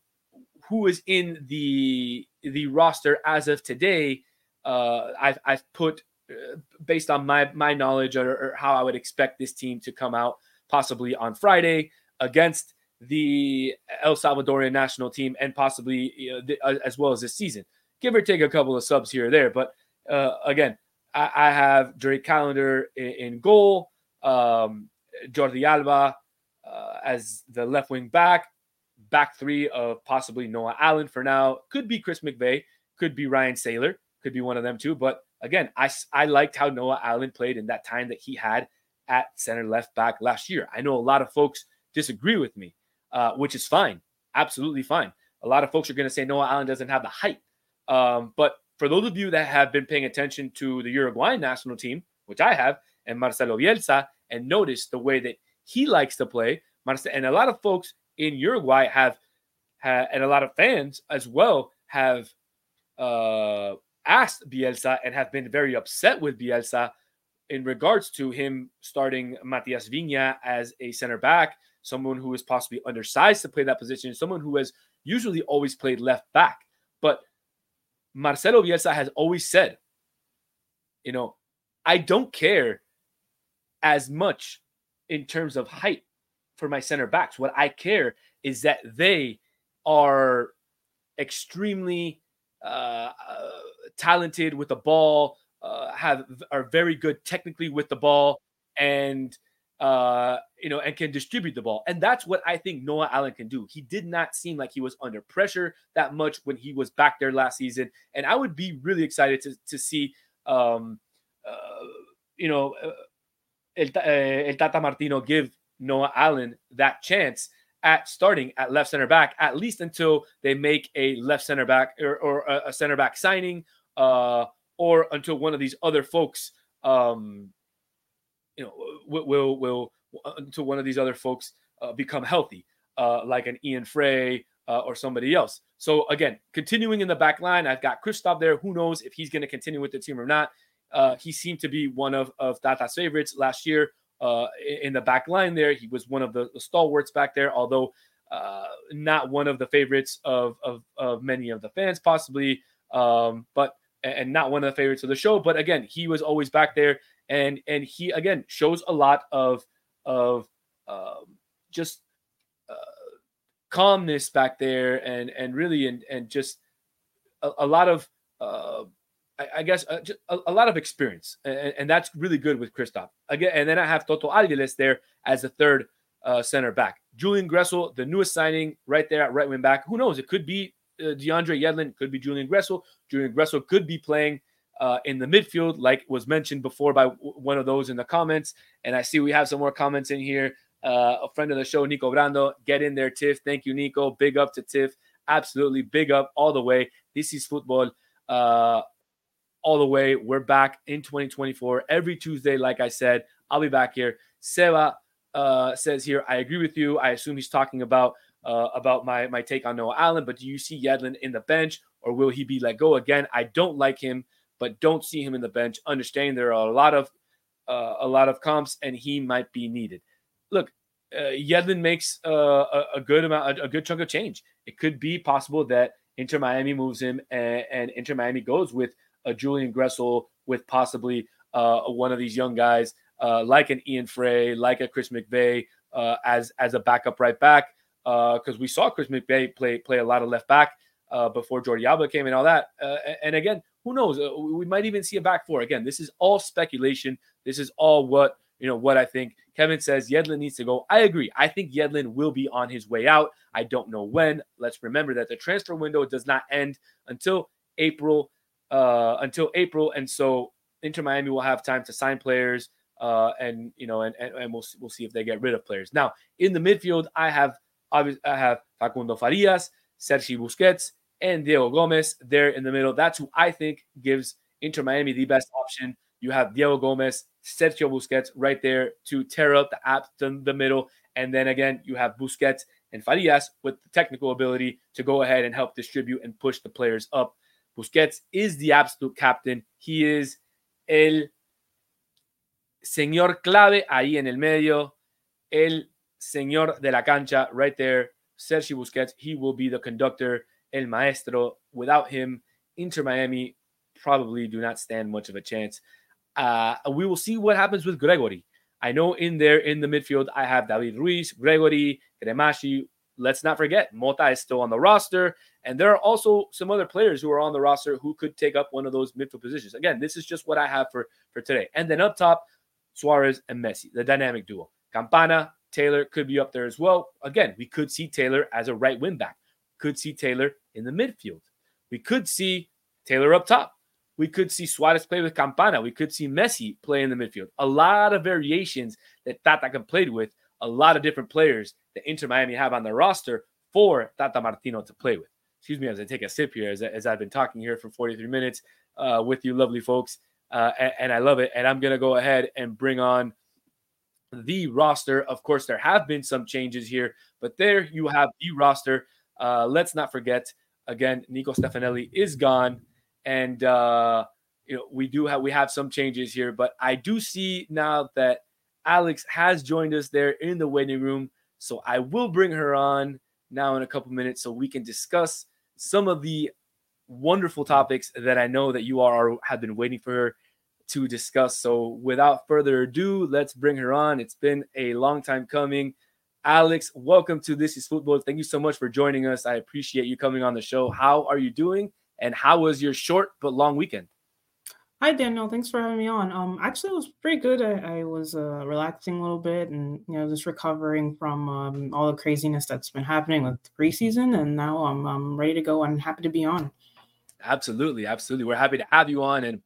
who is in the the roster as of today, Uh, I've, I've put, uh, based on my my knowledge or, or how I would expect this team to come out possibly on Friday against the El Salvadorian national team and possibly, you know, th- as well as this season. Give or take a couple of subs here or there. But uh, again, I, I have Drake Calendar in, in goal, um, Jordi Alba uh, as the left wing back, back three of possibly Noah Allen for now. Could be Chris McVey, could be Ryan Saylor. Could be one of them too. But again, I, I liked how Noah Allen played in that time that he had at center left back last year. I know a lot of folks disagree with me, uh, which is fine. Absolutely fine. A lot of folks are going to say Noah Allen doesn't have the height. Um, but for those of you that have been paying attention to the Uruguayan national team, which I have, and Marcelo Bielsa, and notice the way that he likes to play, Marcelo, and a lot of folks in Uruguay have, have, and a lot of fans as well have, uh, asked Bielsa and have been very upset with Bielsa in regards to him starting Matias Viña as a center back, someone who is possibly undersized to play that position, someone who has usually always played left back. But Marcelo Bielsa has always said, you know, I don't care as much in terms of height for my center backs. What I care is that they are extremely uh, uh talented with the ball, uh, have are very good technically with the ball, and uh, you know, and can distribute the ball. And that's what I think Noah Allen can do. He did not seem like he was under pressure that much when he was back there last season. And I would be really excited to to see, um, uh, you know, uh, El, uh, El Tata Martino give Noah Allen that chance at starting at left center back, at least until they make a left center back or, or a center back signing, uh, or until one of these other folks, um, you know, will will, will until one of these other folks uh, become healthy, uh, like an Ian Frey uh, or somebody else. So again, continuing in the back line, I've got Kristaps there. Who knows if he's going to continue with the team or not? Uh, he seemed to be one of of Tata's favorites last year. Uh, in the back line there, he was one of the, the stalwarts back there, although uh, not one of the favorites of, of, of many of the fans possibly, um, but and not one of the favorites of the show. But again, he was always back there, and and he again shows a lot of of um, just uh, calmness back there, and and really and and just a, a lot of uh, I guess uh, just a, a lot of experience, and, and that's really good with Kristaps. Again, and then I have Toto Aviles there as the third uh, center back. Julian Gressel, the newest signing, right there at right wing back. Who knows? It could be uh, DeAndre Yedlin, could be Julian Gressel. Julian Gressel could be playing uh, in the midfield, like was mentioned before by w- one of those in the comments. And I see we have some more comments in here. Uh, a friend of the show, Nico Brando, get in there, Tiff. Thank you, Nico. Big up to Tiff. Absolutely, big up all the way. This is football. Uh, all the way. We're back in twenty twenty-four every Tuesday. Like I said, I'll be back here. Seba uh, says here, I agree with you. I assume he's talking about uh, about my, my take on Noah Allen, but do you see Yedlin in the bench or will he be let go again? I don't like him, but don't see him in the bench. Understanding there are a lot of uh, a lot of comps and he might be needed. Look, uh, Yedlin makes uh, a, a good amount, a, a good chunk of change. It could be possible that Inter Miami moves him and, and Inter Miami goes with a Julian Gressel, with possibly uh, one of these young guys uh, like an Ian Frey, like a Chris McVey uh, as as a backup right back, because uh, we saw Chris McVey play play a lot of left back uh, before Jordi Alba came and all that. Uh, and again, who knows? We might even see a back four again. This is all speculation. This is all what you know. What I think. Kevin says Yedlin needs to go. I agree. I think Yedlin will be on his way out. I don't know when. Let's remember that the transfer window does not end until April. Uh, until April, and so Inter Miami will have time to sign players, uh, and you know, and, and and we'll we'll see if they get rid of players. Now in the midfield, I have I have Facundo Farias, Sergio Busquets, and Diego Gomez there in the middle. That's who I think gives Inter Miami the best option. You have Diego Gomez, Sergio Busquets right there to tear up the apps in the middle, and then again you have Busquets and Farias with the technical ability to go ahead and help distribute and push the players up. Busquets is the absolute captain. He is el señor clave ahí en el medio, el señor de la cancha right there. Sergio Busquets, he will be the conductor, el maestro. Without him, Inter Miami probably do not stand much of a chance. Uh, we will see what happens with Gregory. I know in there in the midfield, I have David Ruiz, Gregory, Cremaschi. Let's not forget, Mota is still on the roster, and there are also some other players who are on the roster who could take up one of those midfield positions. Again, this is just what I have for, for today. And then up top, Suarez and Messi, the dynamic duo. Campana, Taylor could be up there as well. Again, we could see Taylor as a right wing back. Could see Taylor in the midfield. We could see Taylor up top. We could see Suarez play with Campana. We could see Messi play in the midfield. A lot of variations that Tata can play with. A lot of different players that Inter Miami have on their roster for Tata Martino to play with. Excuse me as I take a sip here, as, as I've been talking here for forty-three minutes uh, with you lovely folks, uh, and, and I love it. And I'm going to go ahead and bring on the roster. Of course, there have been some changes here, but there you have the roster. Uh, let's not forget, again, Nico Stefanelli is gone, and uh, you know we do have we have some changes here. But I do see now that Alex has joined us there in the waiting room, so I will bring her on now in a couple minutes so we can discuss some of the wonderful topics that I know that you are have been waiting for her to discuss. So without further ado, let's bring her on. It's been a long time coming. Alex, welcome to This Is Football. Thank you so much for joining us. I appreciate you coming on the show. How are you doing, and how was your short but long weekend? Hi, Daniel. Thanks for having me on. Um, actually, it was pretty good. I, I was uh, relaxing a little bit and, you know, just recovering from um, all the craziness that's been happening with preseason. And now I'm, I'm ready to go and happy to be on. Absolutely. Absolutely. We're happy to have you on. And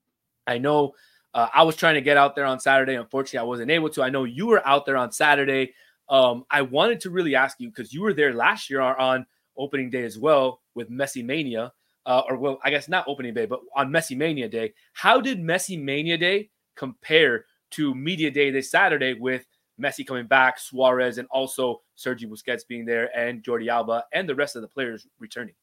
I know uh, I was trying to get out there on Saturday. Unfortunately, I wasn't able to. I know you were out there on Saturday. Um, I wanted to really ask you, because you were there last year on opening day as well with Messi Mania. Uh, or, well, I guess not opening day, but on Messi Mania Day. How did Messi Mania Day compare to Media Day this Saturday with Messi coming back, Suarez, and also Sergio Busquets being there, and Jordi Alba, and the rest of the players returning?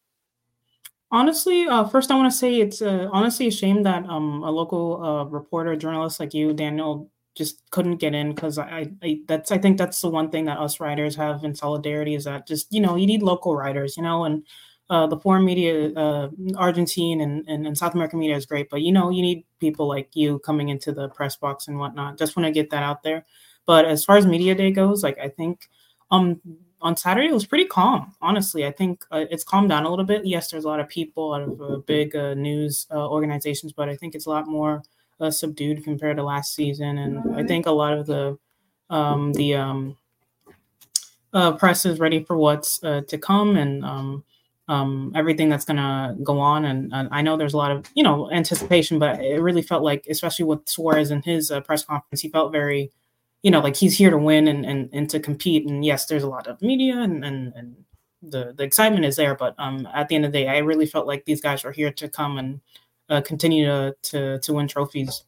Honestly, uh, first I want to say it's uh, honestly a shame that um, a local uh, reporter, journalist like you, Daniel, just couldn't get in, because I, I that's I think that's the one thing that us writers have in solidarity, is that just, you know, you need local writers, you know, and Uh, the foreign media, uh, Argentine and, and, and South American media is great, but, you know, you need people like you coming into the press box and whatnot. Just want to get that out there. But as far as Media Day goes, like, I think um, on Saturday, it was pretty calm. Honestly, I think uh, it's calmed down a little bit. Yes, there's a lot of people out of uh, big uh, news uh, organizations, but I think it's a lot more uh, subdued compared to last season. And I think a lot of the um, the um, uh, press is ready for what's uh, to come. And, um, Um, everything that's going to go on. And, and I know there's a lot of, you know, anticipation, but it really felt like, especially with Suarez and his uh, press conference, he felt very, you know, like he's here to win and, and, and to compete. And yes, there's a lot of media and, and, and the, the excitement is there. But um, at the end of the day, I really felt like these guys were here to come and uh, continue to, to to win trophies.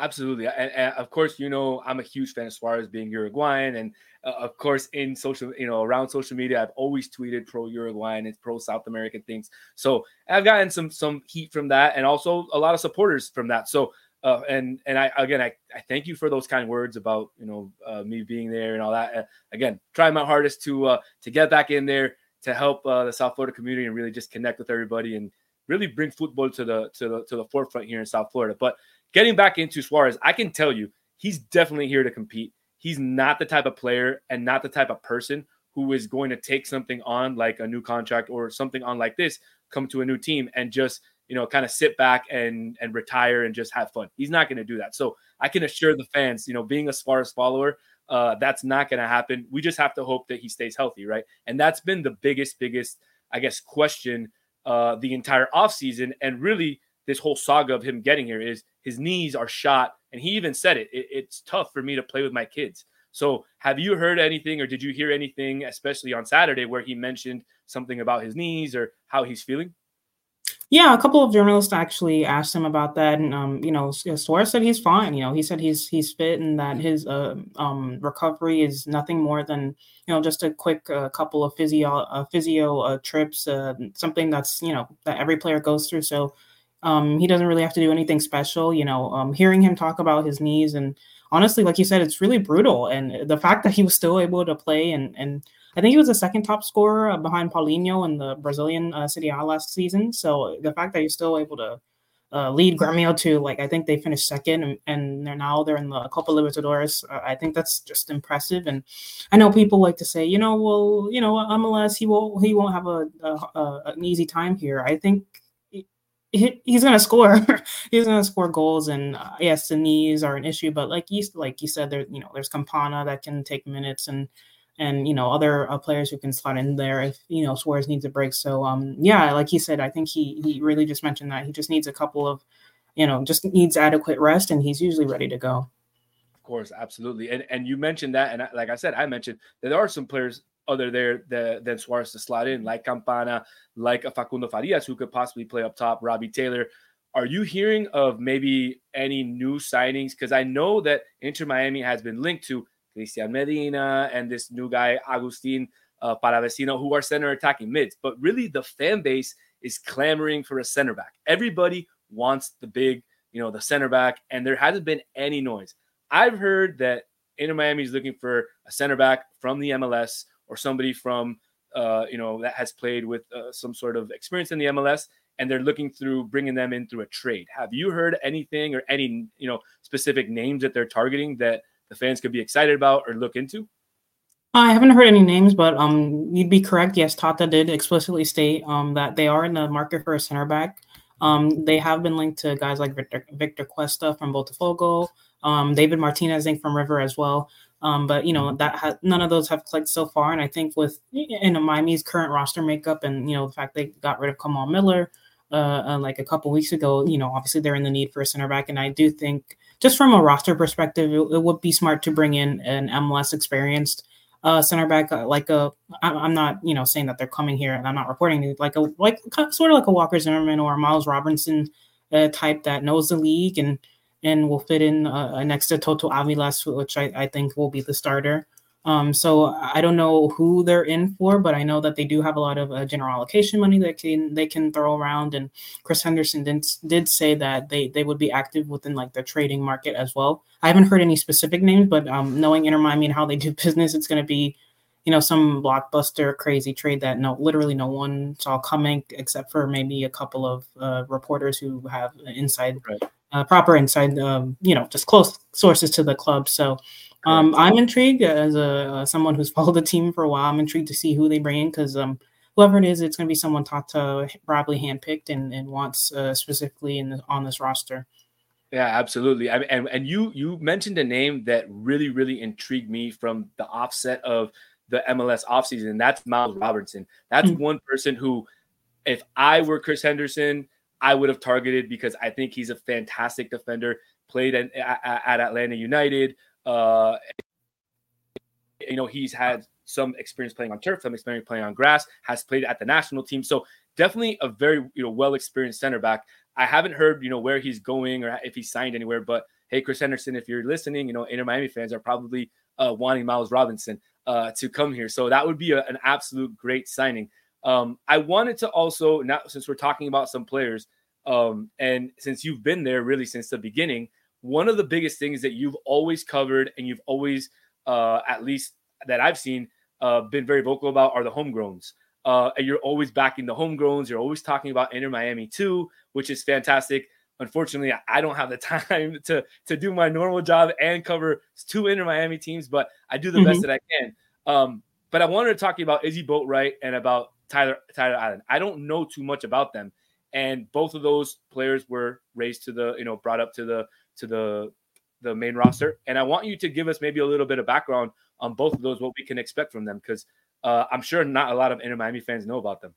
Absolutely. And, and of course, you know, I'm a huge fan of Suarez being Uruguayan. And uh, of course, in social, you know, around social media, I've always tweeted pro Uruguayan and pro South American things. So I've gotten some, some heat from that, and also a lot of supporters from that. So, uh, and, and I, again, I, I thank you for those kind words about, you know, uh, me being there and all that. Uh, again, trying my hardest to, uh, to get back in there to help uh, the South Florida community and really just connect with everybody and really bring football to the, to the, to the forefront here in South Florida. But getting back into Suarez, I can tell you he's definitely here to compete. He's not the type of player and not the type of person who is going to take something on like a new contract or something on like this, come to a new team and just, you know, kind of sit back and, and retire and just have fun. He's not going to do that. So I can assure the fans, you know, being a Suarez follower, uh, that's not going to happen. We just have to hope that he stays healthy, right? And that's been the biggest, biggest, I guess, question uh, the entire offseason, and really this whole saga of him getting here is his knees are shot. And he even said it, it, it's tough for me to play with my kids. So have you heard anything, or did you hear anything, especially on Saturday, where he mentioned something about his knees or how he's feeling? Yeah, a couple of journalists actually asked him about that. And, um, you know, Suarez said he's fine. You know, he said he's he's fit, and that his uh, um, recovery is nothing more than, you know, just a quick uh, couple of physio uh, physio uh, trips, uh, something that's, you know, that every player goes through. So Um, he doesn't really have to do anything special, you know, um, hearing him talk about his knees. And honestly, like you said, it's really brutal. And the fact that he was still able to play, and, and I think he was the second top scorer behind Paulinho in the Brazilian uh, Serie A last season. So the fact that he's still able to uh, lead Grêmio to, like, I think they finished second, and, and they're now they're in the Copa Libertadores. Uh, I think that's just impressive. And I know people like to say, you know, well, you know, M L S, he won't, he won't have a, a, a an easy time here. I think He, he's going to score. he's going to score goals. And uh, yes, the knees are an issue, but like you, like you said, there, you know, there's Campana that can take minutes, and, and, you know, other uh, players who can slot in there if, you know, Suarez needs a break. So, um, yeah, like he said, I think he, he really just mentioned that he just needs a couple of, you know, just needs adequate rest, and he's usually ready to go. Of course. Absolutely. And, and you mentioned that. And like I said, I mentioned that there are some players other there the, than Suarez to slot in, like Campana, like a Facundo Farias, who could possibly play up top, Robbie Taylor. Are you hearing of maybe any new signings? Because I know that Inter Miami has been linked to Cristian Medina and this new guy, Agustín uh, Palavecino, who are center attacking mids. But really, the fan base is clamoring for a center back. Everybody wants the big, you know, the center back, and there hasn't been any noise. I've heard that Inter Miami is looking for a center back from the M L S, or somebody from, uh, you know, that has played with uh, some sort of experience in the M L S, and they're looking through bringing them in through a trade. Have you heard anything, or any, you know, specific names that they're targeting that the fans could be excited about or look into? I haven't heard any names, but um, you'd be correct. Yes, Tata did explicitly state um, that they are in the market for a center back. Um, they have been linked to guys like Victor, Victor Cuesta from Botafogo, um, David Martinez, I think, from River as well. Um, but, you know, that ha- none of those have clicked so far. And I think with in Miami's current roster makeup, and, you know, the fact they got rid of Kamal Miller uh, uh, like a couple weeks ago, you know, obviously they're in the need for a center back. And I do think just from a roster perspective, it, it would be smart to bring in an M L S experienced uh, center back, uh, like a I'm not, you know, saying that they're coming here and I'm not reporting like a like sort of like a Walker Zimmerman or a Miles Robinson uh, type that knows the league and and will fit in uh, next to Toto Aviles, which I, I think will be the starter. Um, so I don't know who they're in for, but I know that they do have a lot of uh, general allocation money that can they can throw around. And Chris Henderson did, did say that they, they would be active within like the trading market as well. I haven't heard any specific names, but um, knowing Inter Miami and how they do business, it's going to be, you know, some blockbuster crazy trade that no, literally no one saw coming, except for maybe a couple of uh, reporters who have inside. Right. Uh, proper inside, um, you know, just close sources to the club. So um, I'm intrigued as a uh, someone who's followed the team for a while. I'm intrigued to see who they bring in, because um, whoever it is, it's going to be someone Tata probably handpicked and, and wants uh, specifically in the, on this roster. Yeah, absolutely. I, and and you you mentioned a name that really, really intrigued me from the offset of the M L S offseason, and that's Miles Robertson. That's mm-hmm. one person who, if I were Chris Henderson, I would have targeted, because I think he's a fantastic defender, played at, at Atlanta United. Uh, you know, he's had some experience playing on turf, some experience playing on grass, has played at the national team. So definitely a very, you know, well-experienced center back. I haven't heard, you know, where he's going or if he's signed anywhere, but hey, Chris Henderson, if you're listening, you know, Inter Miami fans are probably uh, wanting Miles Robinson uh, to come here. So that would be a, an absolute great signing. Um, I wanted to also, now since we're talking about some players, um, and since you've been there really since the beginning, one of the biggest things that you've always covered and you've always, uh, at least that I've seen, uh, been very vocal about are the homegrowns. Uh, and you're always backing the homegrowns. You're always talking about Inter Miami too, which is fantastic. Unfortunately, I don't have the time to, to do my normal job and cover two Inter Miami teams, but I do the mm-hmm. best that I can. Um, but I wanted to talk to you about Izzy Boatwright and about Tyler Tyler Allen. I don't know too much about them, and both of those players were raised to the, you know, brought up to the to the the main roster. And I want you to give us maybe a little bit of background on both of those, what we can expect from them, because uh, I'm sure not a lot of Inter Miami fans know about them.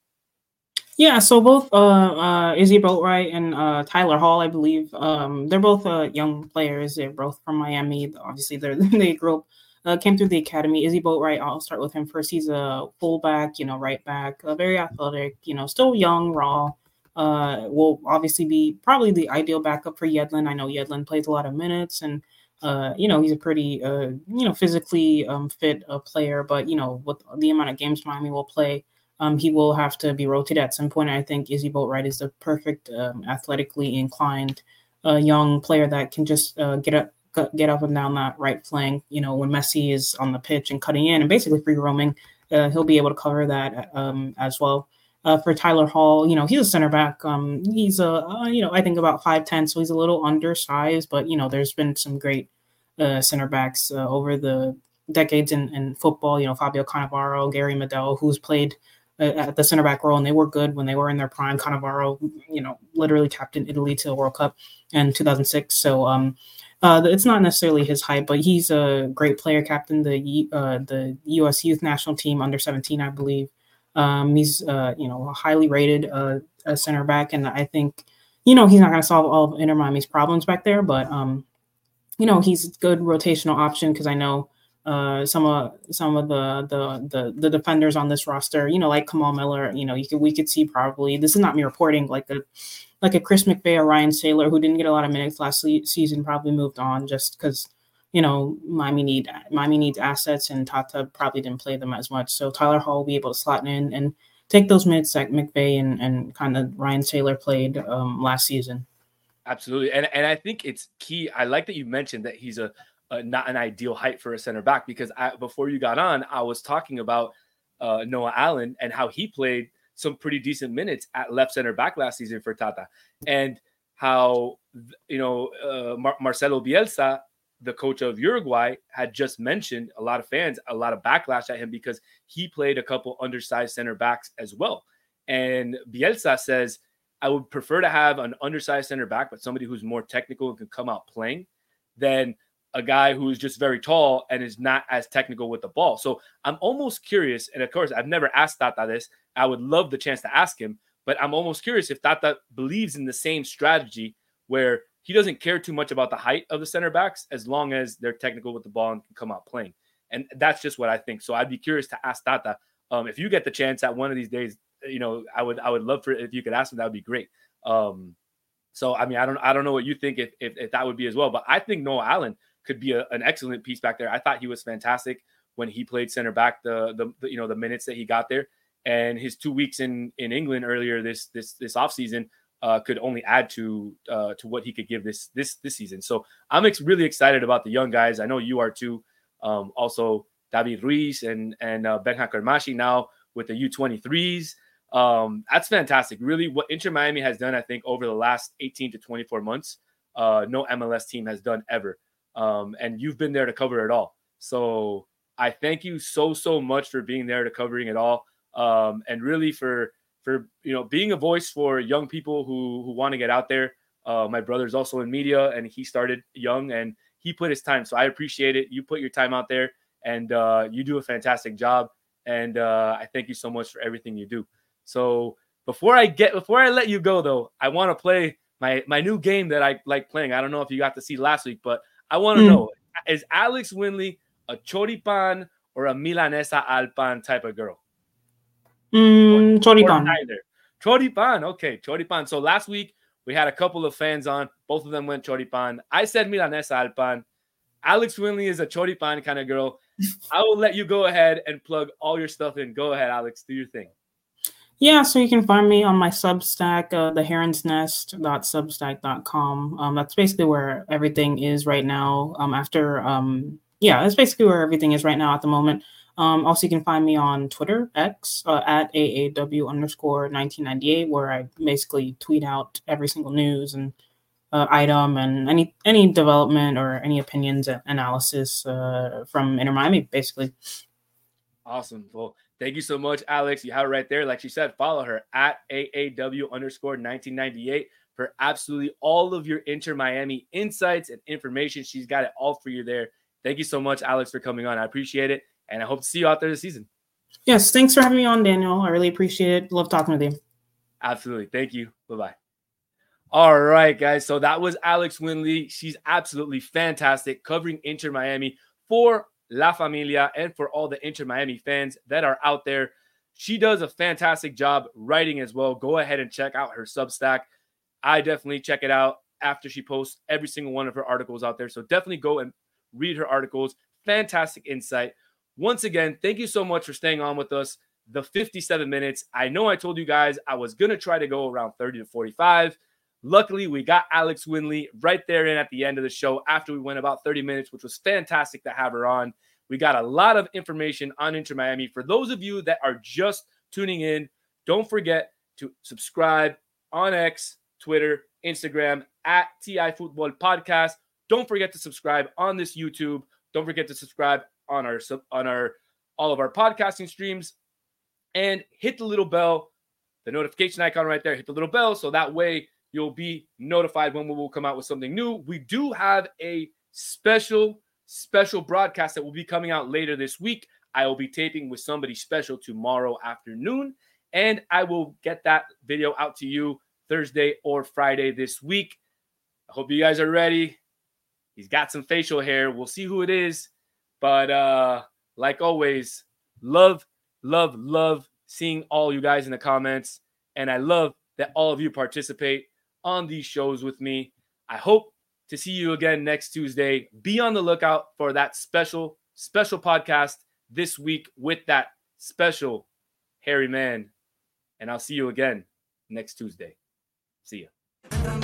Yeah, so both uh, uh, Izzy Boatwright and uh, Tyler Hall, I believe, um, they're both uh, young players. They're both from Miami. Obviously, they're, they grew up, uh, came through the academy. Izzy Boatwright, I'll start with him first. He's a fullback, you know, right back, uh, very athletic, you know, still young, raw. Uh, will obviously be probably the ideal backup for Yedlin. I know Yedlin plays a lot of minutes, and Uh, you know, he's a pretty, uh, you know, physically um, fit uh, player, but, you know, with the amount of games Miami will play, um, he will have to be rotated at some point. I think Izzy Boatwright is the perfect um, athletically inclined uh, young player that can just uh, get up get up and down that right flank. You know, when Messi is on the pitch and cutting in and basically free roaming, uh, he'll be able to cover that um, as well. Uh, for Tyler Hall, you know, he's a center back. Um, he's a, uh, you know, I think about five ten, so he's a little undersized, but, you know, there's been some great uh, center backs uh, over the decades in, in football. You know, Fabio Cannavaro, Gary Medel, who's played uh, at the center back role, and they were good when they were in their prime. Cannavaro, you know, literally captained Italy to the World Cup in two thousand six. So um, uh, it's not necessarily his height, but he's a great player, captain the uh, the U S Youth National Team under seventeen, I believe. Um, he's, uh, you know, a highly rated uh, a center back, and I think, you know, he's not going to solve all of Inter Miami's problems back there, but, um, you know, he's a good rotational option because I know uh, some of some of the, the the the defenders on this roster, you know, like Kamal Miller, you know, you could we could see probably, this is not me reporting, like a like a Chris McVey or Ryan Saylor, who didn't get a lot of minutes last le- season, probably moved on just because, you know, Miami need Miami needs assets, and Tata probably didn't play them as much. So Tyler Hall will be able to slot in and take those minutes that McVey and, and kind of Ryan Taylor played um, last season. Absolutely. And and I think it's key. I like that you mentioned that he's a, a not an ideal height for a center back, because I, before you got on, I was talking about uh, Noah Allen and how he played some pretty decent minutes at left center back last season for Tata, and how, you know, uh, Mar- Marcelo Bielsa, the coach of Uruguay, had just mentioned a lot of fans, a lot of backlash at him because he played a couple undersized center backs as well. And Bielsa says, I would prefer to have an undersized center back, but somebody who's more technical and can come out playing, than a guy who is just very tall and is not as technical with the ball. So I'm almost curious. And of course, I've never asked Tata this. I would love the chance to ask him, but I'm almost curious if Tata believes in the same strategy where he doesn't care too much about the height of the center backs as long as they're technical with the ball and can come out playing. And that's just what I think. So I'd be curious to ask Tata, um, if you get the chance at one of these days, you know, I would, I would love for, if you could ask him, that would be great. Um, so, I mean, I don't, I don't know what you think if, if, if that would be as well, but I think Noah Allen could be a, an excellent piece back there. I thought he was fantastic when he played center back, the, the, the, you know, the minutes that he got there, and his two weeks in, in England earlier this, this, this off season, Uh, could only add to uh, to what he could give this this this season. So I'm ex- really excited about the young guys. I know you are too. Um, also, David Ruiz and and uh, Benja Cremaschi now with the U twenty-threes. Um, that's fantastic. Really, what Inter Miami has done, I think, over the last eighteen to twenty-four months, uh, no M L S team has done ever. Um, and you've been there to cover it all. So I thank you so so much for being there to covering it all, um, and really for. for, you know, being a voice for young people who who want to get out there. Uh, my brother's also in media, and he started young, and he put his time. So I appreciate it. You put your time out there, and uh, you do a fantastic job. And uh, I thank you so much for everything you do. So before I get, before I let you go, though, I want to play my, my new game that I like playing. I don't know if you got to see last week, but I want to mm. know, is Alex Windley a choripan or a milanesa al pan type of girl? Mm, choripan. Choripan. Okay, choripan. So last week We had a couple of fans on. Both of them went choripan. I said milanesa al pan. Alex Windley is a choripan kind of girl. I will let you go ahead and plug all your stuff in. Go ahead, Alex. Do your thing. Yeah, so you can find me on my Substack, uh, the herons nest dot substack dot com. Um, that's basically where everything is right now. Um, after, um, yeah, that's basically where everything is right now at the moment. Um, also, you can find me on Twitter, X, uh, at A A W underscore nineteen ninety-eight, where I basically tweet out every single news and uh, item and any any development or any opinions and analysis uh, from Inter Miami, basically. Awesome. Well, thank you so much, Alex. You have it right there. Like she said, follow her at A A W underscore nineteen ninety-eight for absolutely all of your Inter Miami insights and information. She's got it all for you there. Thank you so much, Alex, for coming on. I appreciate it. And I hope to see you out there this season. Yes, thanks for having me on, Daniel. I really appreciate it. Love talking with you. Absolutely. Thank you. Bye-bye. All right, guys. So that was Alex Windley. She's absolutely fantastic covering Inter Miami for La Familia and for all the Inter Miami fans that are out there. She does a fantastic job writing as well. Go ahead and check out her Substack. I definitely check it out after she posts every single one of her articles out there. So definitely go and read her articles. Fantastic insight. Once again, thank you so much for staying on with us. The fifty-seven minutes. I know I told you guys I was going to try to go around thirty to forty-five. Luckily, we got Alex Windley right there in at the end of the show after we went about thirty minutes, which was fantastic to have her on. We got a lot of information on Inter Miami. For those of you that are just tuning in, don't forget to subscribe on X, Twitter, Instagram, at T I Football Podcast. Don't forget to subscribe on this YouTube. Don't forget to subscribe on our on our all of our podcasting streams, and hit the little bell, the notification icon right there. Hit the little bell so that way you'll be notified when we will come out with something new. We do have a special special broadcast that will be coming out later this week. I will be taping with somebody special tomorrow afternoon, and I will get that video out to you Thursday or Friday this week. I hope you guys are ready. He's got some facial hair. We'll see who it is. But uh, like always, love, love, love seeing all you guys in the comments. And I love that all of you participate on these shows with me. I hope to see you again next Tuesday. Be on the lookout for that special, special podcast this week with that special hairy man. And I'll see you again next Tuesday. See ya.